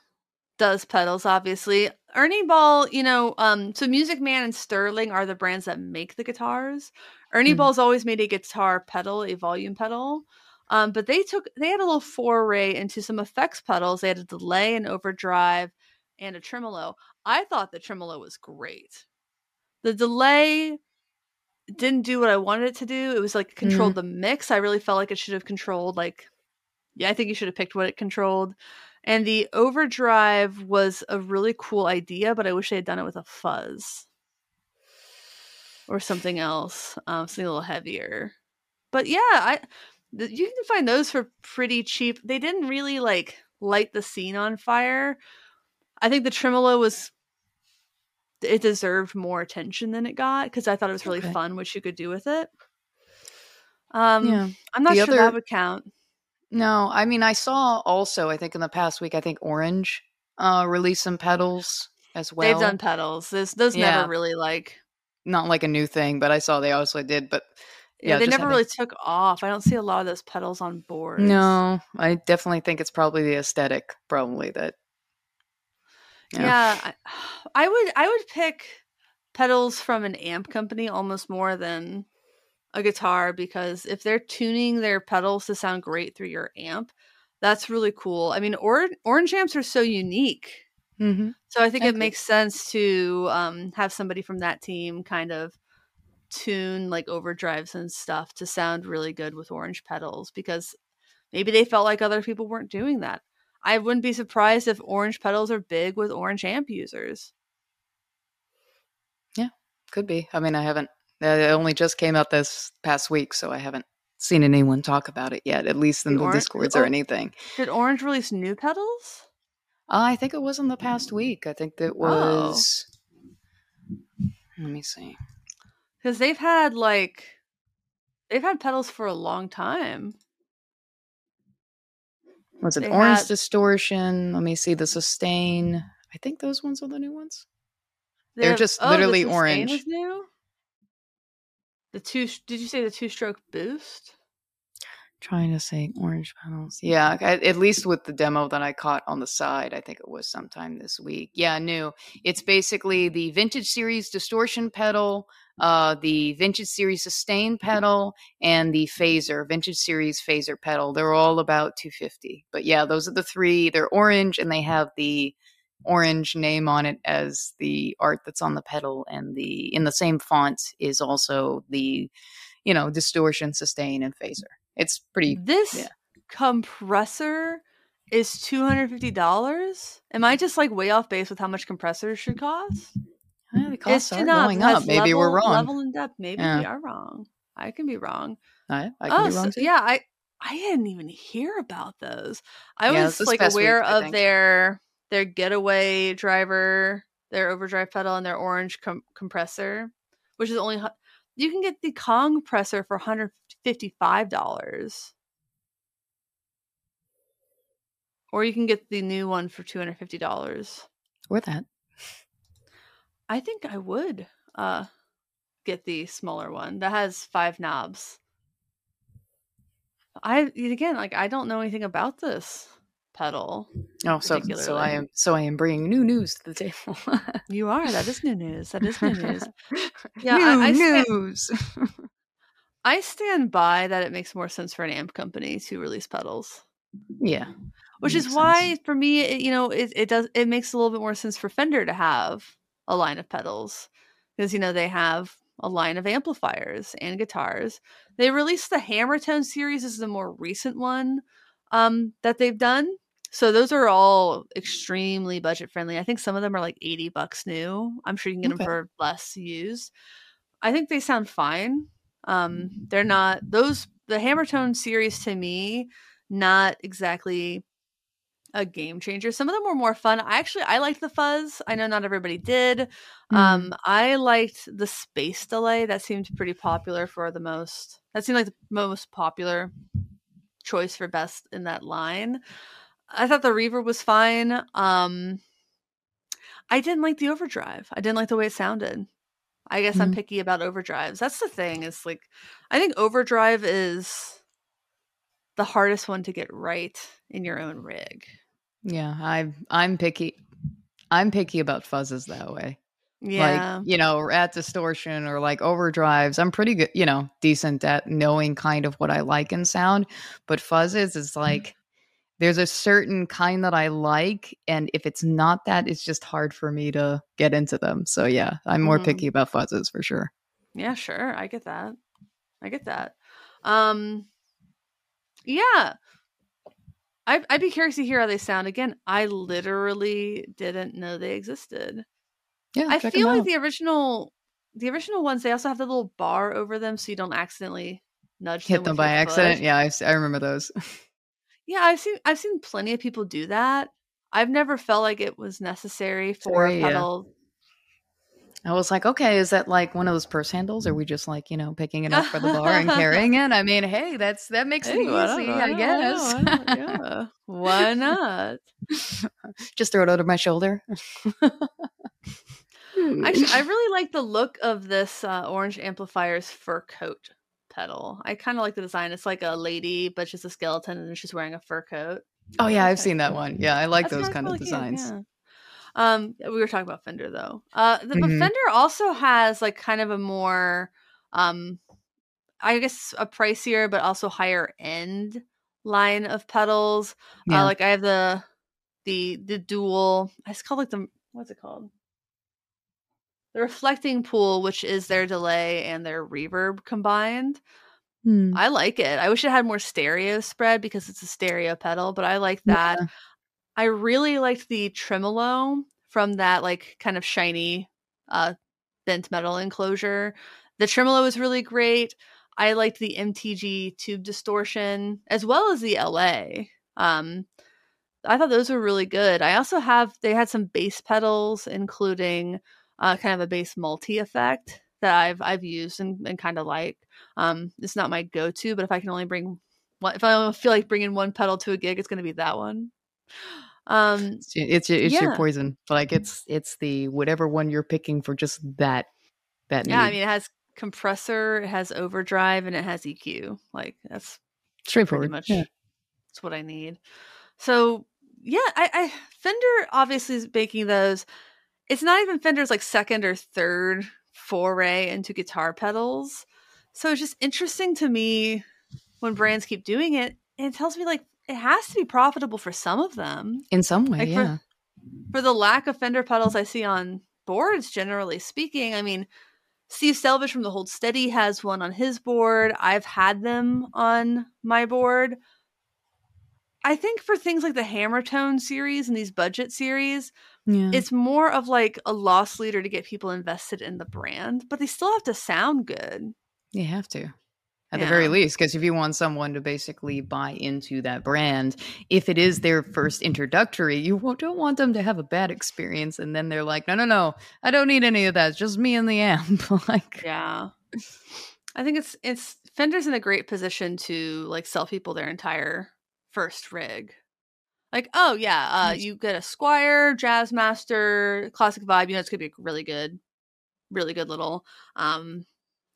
does pedals, obviously. Ernie Ball, you know, um, so Music Man and Sterling are the brands that make the guitars. Ernie mm. Ball's always made a guitar pedal, a volume pedal. Um, but they took, they had a little foray into some effects pedals. They had a delay, an overdrive, and a tremolo. I thought the tremolo was great. The delay didn't do what I wanted it to do. It was like controlled mm. the mix. I really felt like it should have controlled like Yeah, I think you should have picked what it controlled. And the overdrive was a really cool idea, but I wish they had done it with a fuzz or something else, um, something a little heavier. But yeah, I th- you can find those for pretty cheap. They didn't really like light the scene on fire. I think the tremolo was, it deserved more attention than it got because I thought it was really okay. fun what you could do with it. Um, yeah. I'm not the sure other- that would count. No, I mean, I saw also, I think in the past week, I think Orange uh, released some pedals as well. They've done pedals. Those, those yeah. never really like... Not like a new thing, but I saw they also did, but... Yeah, they never having... really took off. I don't see a lot of those pedals on boards. No, I definitely think it's probably the aesthetic, probably that... You know. Yeah, I, I would I would pick pedals from an amp company almost more than... a guitar, because if they're tuning their pedals to sound great through your amp, that's really cool. I mean, or- orange amps are so unique. Mm-hmm. So I think I it agree. makes sense to um, have somebody from that team kind of tune like overdrives and stuff to sound really good with orange pedals, because maybe they felt like other people weren't doing that. I wouldn't be surprised if orange pedals are big with orange amp users. Could be. I mean, I haven't, it only just came out this past week, so I haven't seen anyone talk about it yet, at least in the, the Orange, Discords or anything. Did Orange release new pedals? Uh, I think it was in the past week. I think that was, oh. Let me see. Because they've had, like, they've had pedals for a long time. Was it they Orange had... Distortion? Let me see, the Sustain. I think those ones are the new ones. They They're have, just oh, literally the Orange. Was new? The two? Did you say the two-stroke boost? Trying to say Orange pedals. Yeah, I, at least with the demo that I caught on the side, I think it was sometime this week. Yeah, new. It's basically the Vintage Series Distortion pedal, uh, the Vintage Series Sustain pedal, and the Phaser, Vintage Series Phaser pedal. They're all about two fifty. But yeah, those are the three. They're Orange, and they have the Orange name on it as the art that's on the pedal, and the in the same font is also the, you know, Distortion, Sustain, and Phaser. It's pretty. This yeah. compressor is two hundred fifty dollars. Am I just like way off base with how much compressors should cost? Yeah, the costs are going up. Maybe level, we're wrong. Level and depth. Maybe yeah. we are wrong. I can be wrong. I, I can oh, be wrong. So, yeah, I I didn't even hear about those. I yeah, was like aware week, of their. their getaway driver, their overdrive pedal, and their Orange com- compressor, which is only... Hu- you can get the Kong compressor for one hundred fifty-five dollars. Or you can get the new one for two hundred fifty dollars. Or that. I think I would uh, get the smaller one. That has five knobs. I Again, like I don't know anything about this pedal. Oh, so so I am so I am bringing new news to the table. You are. That is new news. That is new news. Yeah, new I, I news. Stand, I stand by that. It makes more sense for an amp company to release pedals. Yeah, which is why sense. for me, it, you know, it it does it makes a little bit more sense for Fender to have a line of pedals, because you know they have a line of amplifiers and guitars. They released the Hammertone series is the more recent one um, that they've done. So those are all extremely budget friendly. I think some of them are like eighty bucks new. I'm sure you can get okay. them for less used. I think they sound fine. Um, they're not those, the Hammertone series to me, not exactly a game changer. Some of them were more fun. I actually, I liked the fuzz. I know not everybody did. Mm. Um, I liked the space delay. That seemed pretty popular for the most, that seemed like the most popular choice for best in that line. I thought the reverb was fine. Um, I didn't like the overdrive. I didn't like the way it sounded. I guess mm-hmm. I'm picky about overdrives. That's the thing. It's like, I think overdrive is the hardest one to get right in your own rig. Yeah, I'm I'm picky. I'm picky about fuzzes that way. Yeah, like, you know, at distortion or like overdrives, I'm pretty good. You know, decent at knowing kind of what I like in sound, but fuzzes is like. Mm-hmm. There's a certain kind that I like, and if it's not that, it's just hard for me to get into them. So yeah, I'm more mm. picky about fuzzes for sure. Yeah, sure. I get that. I get that. Um, yeah. I, I'd be curious to hear how they sound. Again, I literally didn't know they existed. Yeah, I feel like the original, the original ones, they also have the little bar over them so you don't accidentally nudge them. Hit them by accident. Yeah, I, I remember those. Yeah, I've seen I've seen plenty of people do that. I've never felt like it was necessary for a pedal. I was like, okay, is that like one of those purse handles? Are we just like, you know, picking it up for the bar and carrying it? I mean, hey, that's that makes hey, it easy, I, I guess. I know, I know, yeah. Why not? Just throw it over my shoulder. Actually, I really like the look of this uh, Orange amplifier's fur coat pedal. I kind of like the design. It's like a lady, but she's a skeleton and she's wearing a fur coat. Oh yeah, I've seen that one. Yeah, I like That's those kind of designs. Yeah. Um, we were talking about Fender though. Uh, the, mm-hmm. But Fender also has like kind of a more, um, I guess a pricier but also higher end line of pedals. Yeah. Uh, like I have the the the dual. It's called like the what's it called? The reflecting pool, which is their delay and their reverb combined. Hmm. I like it. I wish it had more stereo spread because it's a stereo pedal, but I like that. Yeah. I really liked the tremolo from that like kind of shiny uh, bent metal enclosure. The tremolo is really great. I liked the M T G tube distortion as well as the L A. Um, I thought those were really good. I also have, they had some bass pedals, including uh, kind of a bass multi effect that I've I've used and, and kind of like. Um, it's not my go-to, but if I can only bring one, if I feel like bringing one pedal to a gig, it's going to be that one. Um, it's it's, it's yeah. your poison. Like it's it's the whatever one you're picking for just that that. Yeah, need. I mean, it has compressor, it has overdrive, and it has E Q. Like that's straightforward. Pretty much, yeah. That's what I need. So yeah, I, I Fender obviously is making those. It's not even Fender's like second or third foray into guitar pedals. So it's just interesting to me when brands keep doing it, and it tells me like it has to be profitable for some of them. In some way, like, yeah. For, for the lack of Fender pedals I see on boards, generally speaking, I mean, Steve Selvage from the Hold Steady has one on his board. I've had them on my board. I think for things like the Hammertone series and these budget series, yeah. It's more of like a loss leader to get people invested in the brand, but they still have to sound good. You have to, at yeah. the very least, because if you want someone to basically buy into that brand, if it is their first introductory, you don't want them to have a bad experience. And then they're like, no, no, no, I don't need any of that. It's just me and the amp. Like, yeah, I think it's, it's Fender's in a great position to like sell people their entire first rig. Like, oh yeah, uh you get a Squire, Jazzmaster, classic vibe, you know, it's gonna be a really good really good little um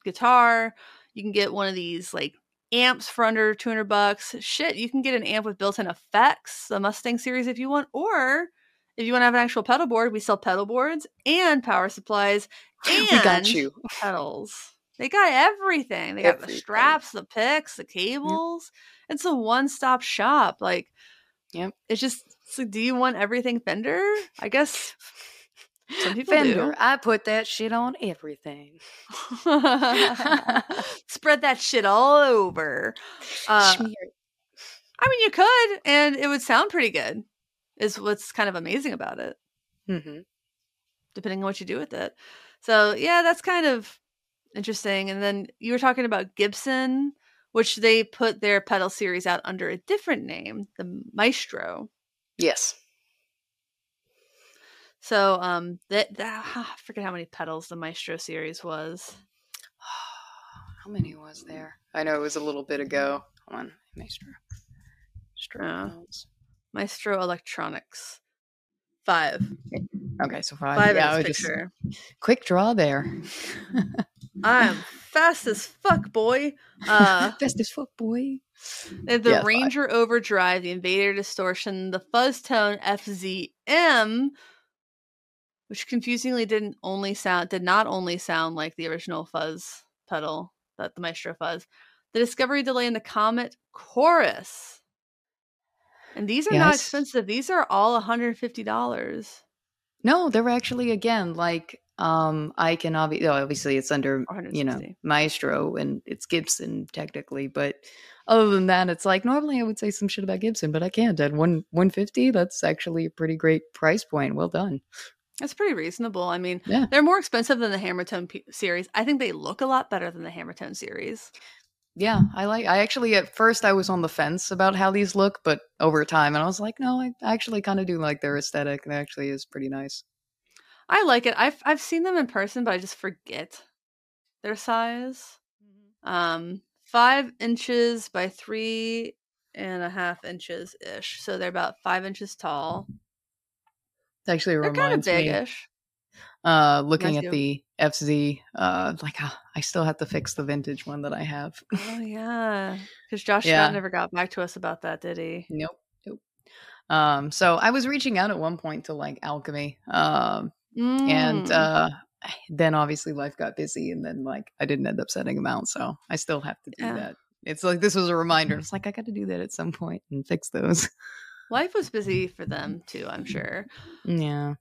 guitar. You can get one of these like amps for under two hundred bucks. Shit, you can get an amp with built-in effects, the Mustang series if you want, or if you want to have an actual pedal board, we sell pedal boards and power supplies and we got you pedals. They got everything. They got everything. The straps, the picks, the cables. Yep. It's a one-stop shop. Like, yep. It's just, it's like, do you want everything Fender? I guess some people Fender, do. I put that shit on everything. Spread that shit all over. Uh, I mean, you could, and it would sound pretty good, is what's kind of amazing about it. Mm-hmm. Depending on what you do with it. So, yeah, that's kind of interesting. And then you were talking about Gibson, which they put their pedal series out under a different name, the Maestro. Yes. So um that, that I forget how many pedals the Maestro series was. How many was there? I know it was a little bit ago. Hold on. Maestro. Maestro, uh, Maestro Electronics. Five. Okay, so five. Five yeah, in this picture. Quick draw there. I'm fast as fuck, boy. Uh, fast as fuck, boy. The yeah, Ranger five. Overdrive, the Invader Distortion, the Fuzz Tone F Z M, which confusingly didn't only sound did not only sound like the original Fuzz pedal, that the Maestro Fuzz, the Discovery Delay, and the Comet Chorus. And these are yes. not expensive. These are all one hundred fifty dollars. No, they're actually again like. Um, I can obviously, oh, obviously it's under, you know, Maestro and it's Gibson technically, but other than that, it's like, normally I would say some shit about Gibson, but I can't at one, one fifty. That's actually a pretty great price point. Well done. That's pretty reasonable. I mean, yeah. They're more expensive than the Hammertone p- series. I think they look a lot better than the Hammertone series. Yeah. I like, I actually, at first I was on the fence about how these look, but over time and I was like, no, I actually kind of do like their aesthetic. It actually is pretty nice. I like it. I've I've seen them in person, but I just forget their size. Um, five inches by three and a half inches ish. So they're about five inches tall. It actually they're reminds me. They're kind of big-ish. Uh, looking at the F Z, uh, like uh, I still have to fix the vintage one that I have. Oh yeah, because Josh yeah. Scott never got back to us about that, did he? Nope. Nope. Um, so I was reaching out at one point to like Alchemy. Um. Mm. And uh, then obviously life got busy and then like I didn't end up setting them out. So I still have to do yeah. that. It's like this was a reminder. It's like I got to do that at some point and fix those. Life was busy for them, too, I'm sure. Yeah.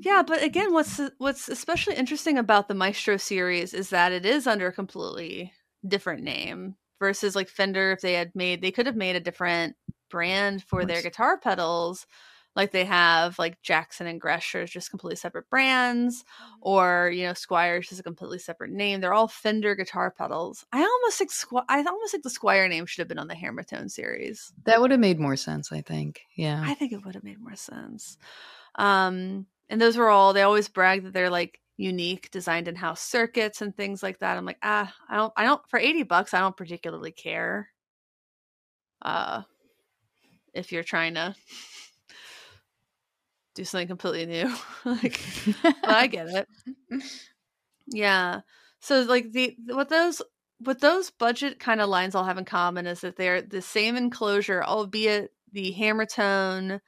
Yeah. But again, what's what's especially interesting about the Maestro series is that it is under a completely different name versus like Fender. If they had made they could have made a different brand for their guitar pedals. Like they have like Jackson and Gresher's just completely separate brands, or, you know, Squire's is a completely separate name. They're all Fender guitar pedals. I almost think Squ- I almost think the Squire name should have been on the Hammertone series. That would have made more sense, I think. Yeah, I think it would have made more sense. Um, and those were all, they always brag that they're like unique, designed in-house circuits and things like that. I'm like, ah, I don't, I don't, for eighty bucks, I don't particularly care. Uh, if you're trying to do something completely new, like, well, I get it. Yeah. So like the, what those, what those budget kind of lines all have in common is that they're the same enclosure, albeit the Hammertone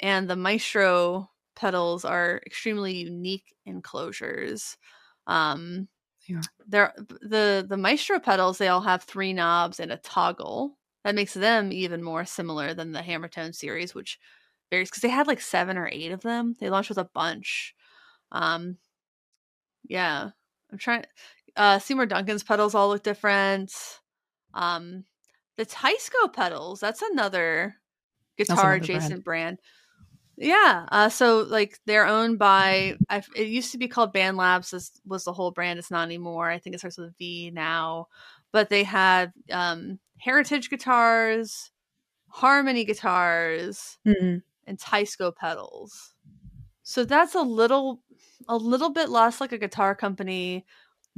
and the Maestro pedals are extremely unique enclosures. Um, yeah. They're the, the Maestro pedals, they all have three knobs and a toggle. That makes them even more similar than the Hammertone series, which varies because they had like seven or eight of them. They launched with a bunch. Um, yeah, I'm trying. Uh, Seymour Duncan's pedals all look different. Um, the Teisco pedals, that's another guitar adjacent brand. brand. Yeah. Uh, so like they're owned by, I've, it used to be called Band Labs, this was the whole brand. It's not anymore. I think it starts with a V now, but they had, um, Heritage guitars, Harmony guitars, mm-hmm. and Teisco pedals. So that's a little, a little bit less like a guitar company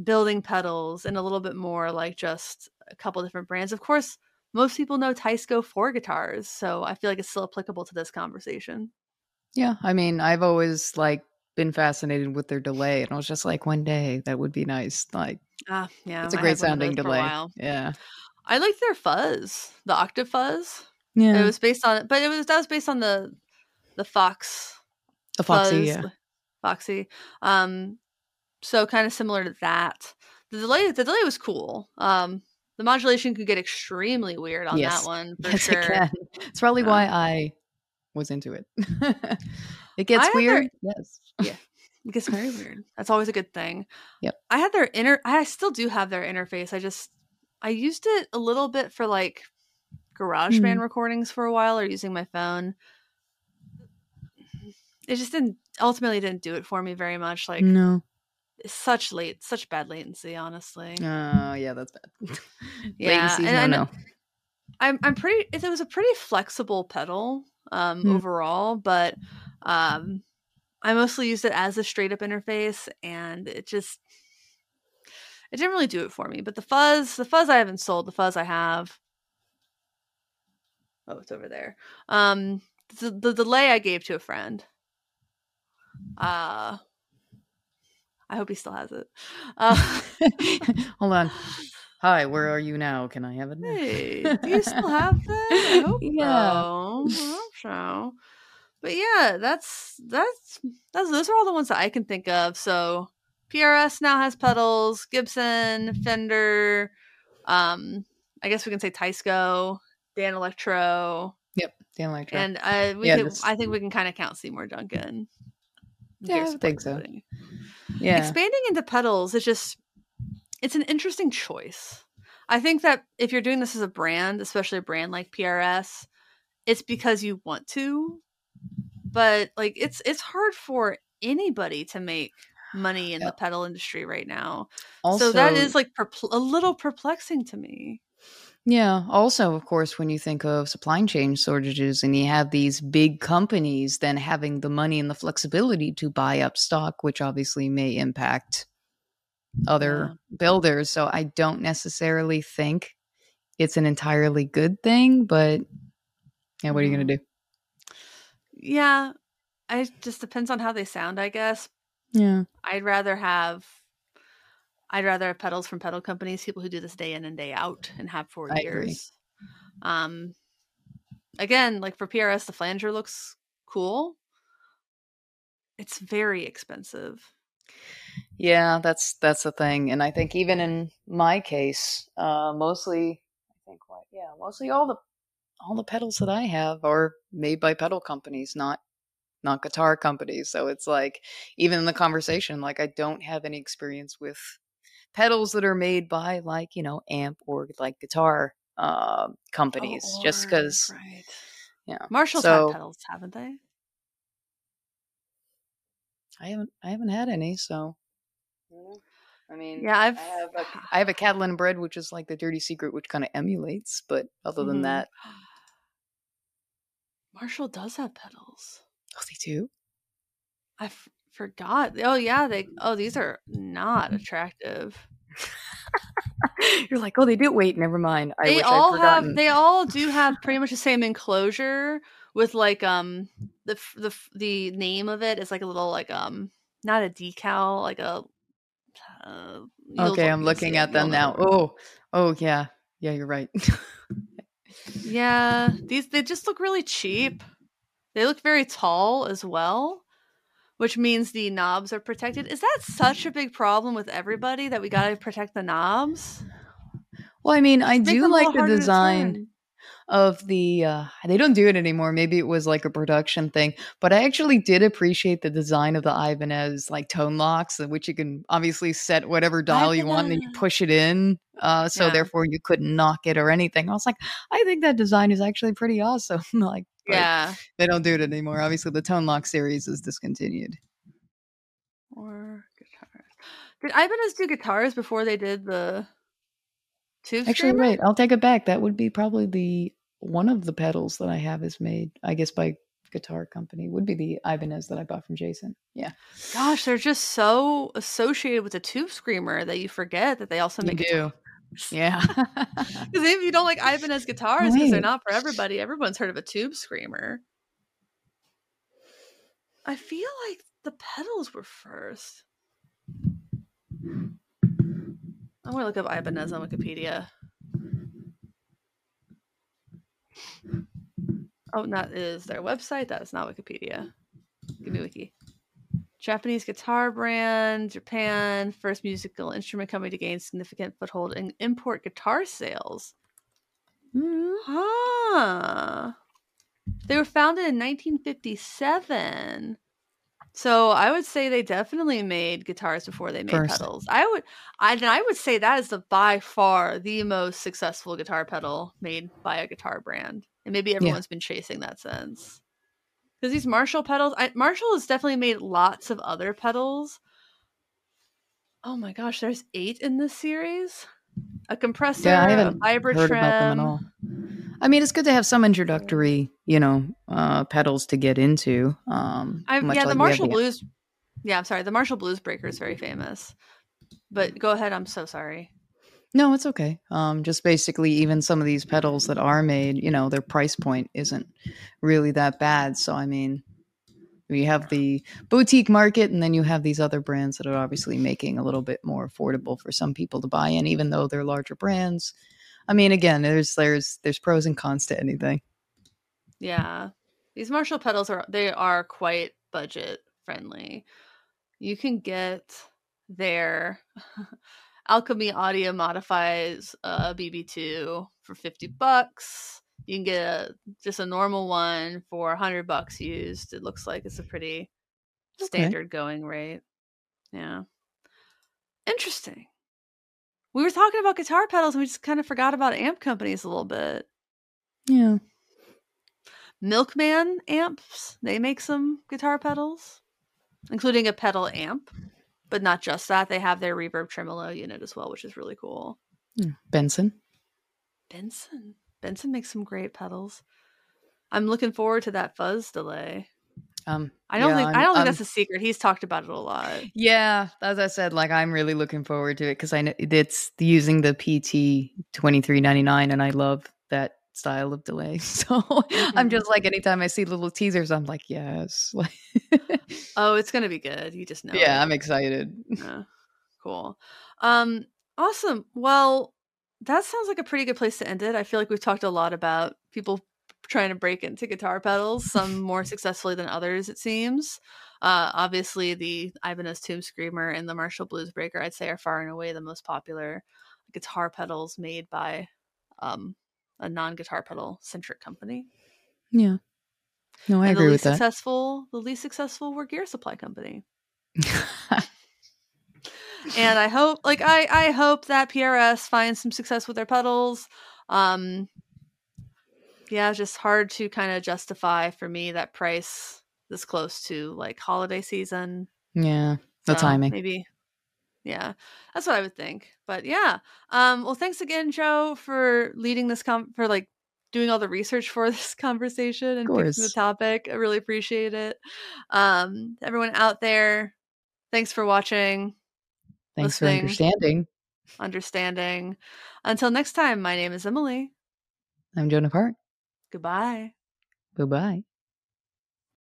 building pedals, and a little bit more like just a couple different brands. Of course, most people know Teisco for guitars, so I feel like it's still applicable to this conversation. Yeah, I mean, I've always like been fascinated with their delay, and I was just like, one day that would be nice. Like, ah, yeah, it's a great sounding delay. Yeah. I liked their fuzz, the octave fuzz. Yeah, it was based on, but it was that was based on the the Fox, the Foxy, fuzz, yeah, Foxy. Um, so kind of similar to that. The delay, the delay was cool. Um, the modulation could get extremely weird on yes. that one for yes, sure. It can. It's probably um, why I was into it. It gets I weird. Their, yes, yeah, it gets very weird. That's always a good thing. Yep. I had their inter. I still do have their interface. I just. I used it a little bit for like GarageBand mm-hmm. recordings for a while, or using my phone. It just didn't ultimately didn't do it for me very much. Like no, it's such late, such bad latency, honestly. Oh uh, yeah, that's bad. yeah, Latency's and no, no. I'm I'm pretty. It was a pretty flexible pedal um, mm. overall, but um, I mostly used it as a straight up interface, and it just. It didn't really do it for me, but the fuzz, the fuzz I haven't sold. The fuzz I have. Oh, it's over there. Um, the, the delay I gave to a friend. Uh, I hope he still has it. Uh, Hold on. Hi, where are you now? Can I have it? Hey, do you still have that? I hope yeah. so. I hope so. But yeah, that's, that's, that's, those are all the ones that I can think of. So. P R S now has pedals, Gibson, Fender, um, I guess we can say Teisco, Danelectro. Yep, Danelectro. And uh, we yeah, could, I think we can kind of count Seymour Duncan. Yeah, I think so. Yeah. Expanding into pedals is just, it's an interesting choice. I think that if you're doing this as a brand, especially a brand like P R S, it's because you want to, but like it's it's hard for anybody to make money in yep. the pedal industry right now. Also, so that is like perpl- a little perplexing to me. Yeah. Also, of course, when you think of supply chain shortages and you have these big companies then having the money and the flexibility to buy up stock, which obviously may impact other yeah. builders. So I don't necessarily think it's an entirely good thing, but yeah, what are you going to do? Yeah. It just depends on how they sound, I guess. Yeah, I'd rather have, I'd rather have pedals from pedal companies, people who do this day in and day out and have for I years. Agree. Um, again, like for P R S, the flanger looks cool. It's very expensive. Yeah, that's that's the thing, and I think even in my case, uh, mostly, I think, what, yeah, mostly all the all the pedals that I have are made by pedal companies, not. not guitar companies. So it's like, even in the conversation, like I don't have any experience with pedals that are made by like, you know, amp or like guitar uh, companies oh, or, just because, right. yeah. Marshall's so, had pedals, haven't they? I haven't I haven't had any, so I mean, yeah, I've I have a, I have a Catalan bread, which is like the Dirty Secret, which kind of emulates, but other mm-hmm. than that, Marshall does have pedals. Oh, they do. I f- forgot. Oh yeah, they. Oh, these are not attractive. You're like, oh, they do. Wait, never mind. I they wish all I'd have. They all do have pretty much the same enclosure with like um the the the name of it is like a little like um not a decal like a. Uh, okay, I'm looking at them now. Oh, oh yeah, yeah, you're right. Yeah, these they just look really cheap. They look very tall as well, which means the knobs are protected. Is that such a big problem with everybody that we gotta protect the knobs? Well, I mean, I do like the design of the. Uh, they don't do it anymore. Maybe it was like a production thing, but I actually did appreciate the design of the Ibanez like tone locks, which you can obviously set whatever dial Ibanez. you want, and you push it in. Uh, so yeah. Therefore, you couldn't knock it or anything. I was like, I think that design is actually pretty awesome. Like, yeah, they don't do it anymore. Obviously, the tone lock series is discontinued. Or guitars? Did Ibanez do guitars before they did the Tube Screamer? Actually, wait, I'll take it back. That would be probably the. One of the pedals that I have is made, I guess, by Guitar Company. Would be the Ibanez that I bought from Jason. Yeah. Gosh, they're just so associated with the Tube Screamer that you forget that they also make. You do. Guitars. Yeah. Because if you don't like Ibanez guitars, because they're not for everybody, everyone's heard of a Tube Screamer. I feel like the pedals were first. I want to look up Ibanez on Wikipedia. Oh, that is their website. That is not Wikipedia. Give me Wiki. Japanese guitar brand, Japan, first musical instrument company to gain significant foothold in import guitar sales. Mm-hmm. Huh. They were founded in nineteen fifty-seven. So I would say they definitely made guitars before they made first. pedals. I would, I, and I would say that is the by far the most successful guitar pedal made by a guitar brand. And maybe everyone's yeah. been chasing that since. Because these Marshall pedals, I, Marshall has definitely made lots of other pedals. Oh my gosh, there's eight in this series. A compressor, yeah, I haven't a vibratrim. Heard about them at all. I mean, it's good to have some introductory, you know, uh, pedals to get into. Um, I, yeah, like the Marshall Blues. The... Yeah, I'm sorry. The Marshall Blues Breaker is very famous. But go ahead. I'm so sorry. No, it's okay. Um, just basically, even some of these pedals that are made, you know, their price point isn't really that bad. So, I mean, you have the boutique market, and then you have these other brands that are obviously making a little bit more affordable for some people to buy in, even though they're larger brands. I mean, again, there's there's there's pros and cons to anything. Yeah, these Marshall pedals are they are quite budget friendly. You can get their Alchemy Audio Modifies uh, B B two for fifty bucks. You can get a, just a normal one for a hundred bucks used. It looks like it's a pretty okay. standard going rate. Yeah, interesting. We were talking about guitar pedals and we just kind of forgot about amp companies a little bit. Yeah. Milkman amps, they make some guitar pedals, including a pedal amp, but not just that. They have their Reverb tremolo unit as well, which is really cool. Benson. Benson. Benson makes some great pedals. I'm looking forward to that fuzz delay. Um, I don't yeah, think I'm, I don't think um, that's a secret. He's talked about it a lot. Yeah, as I said, like I'm really looking forward to it because I know it's using the P T twenty-three ninety-nine, and I love that style of delay. So mm-hmm. I'm just like, anytime I see little teasers, I'm like, yes. Oh, it's gonna be good. You just know. Yeah, it. I'm excited. Yeah. Cool. Um, awesome. Well, that sounds like a pretty good place to end it. I feel like we've talked a lot about people trying to break into guitar pedals, some more successfully than others, it seems. Uh, obviously, the Ibanez Tube Screamer and the Marshall Blues Breaker, I'd say, are far and away the most popular guitar pedals made by um, a non-guitar pedal-centric company. Yeah. No, I and agree with that. Successful, the least successful were Gear Supply Company. And I hope, like, I, I hope that P R S finds some success with their pedals. Um... Yeah, it's just hard to kind of justify for me that price this close to like holiday season Yeah, the so timing. Maybe. Yeah, that's what I would think. But yeah. Um, well, thanks again, Joe, for leading this, com- for like doing all the research for this conversation and picking the topic. I really appreciate it. Um, everyone out there, thanks for watching. Thanks listening, for understanding. Understanding. Until next time, my name is Emily. I'm Jonah Park. Goodbye. Goodbye.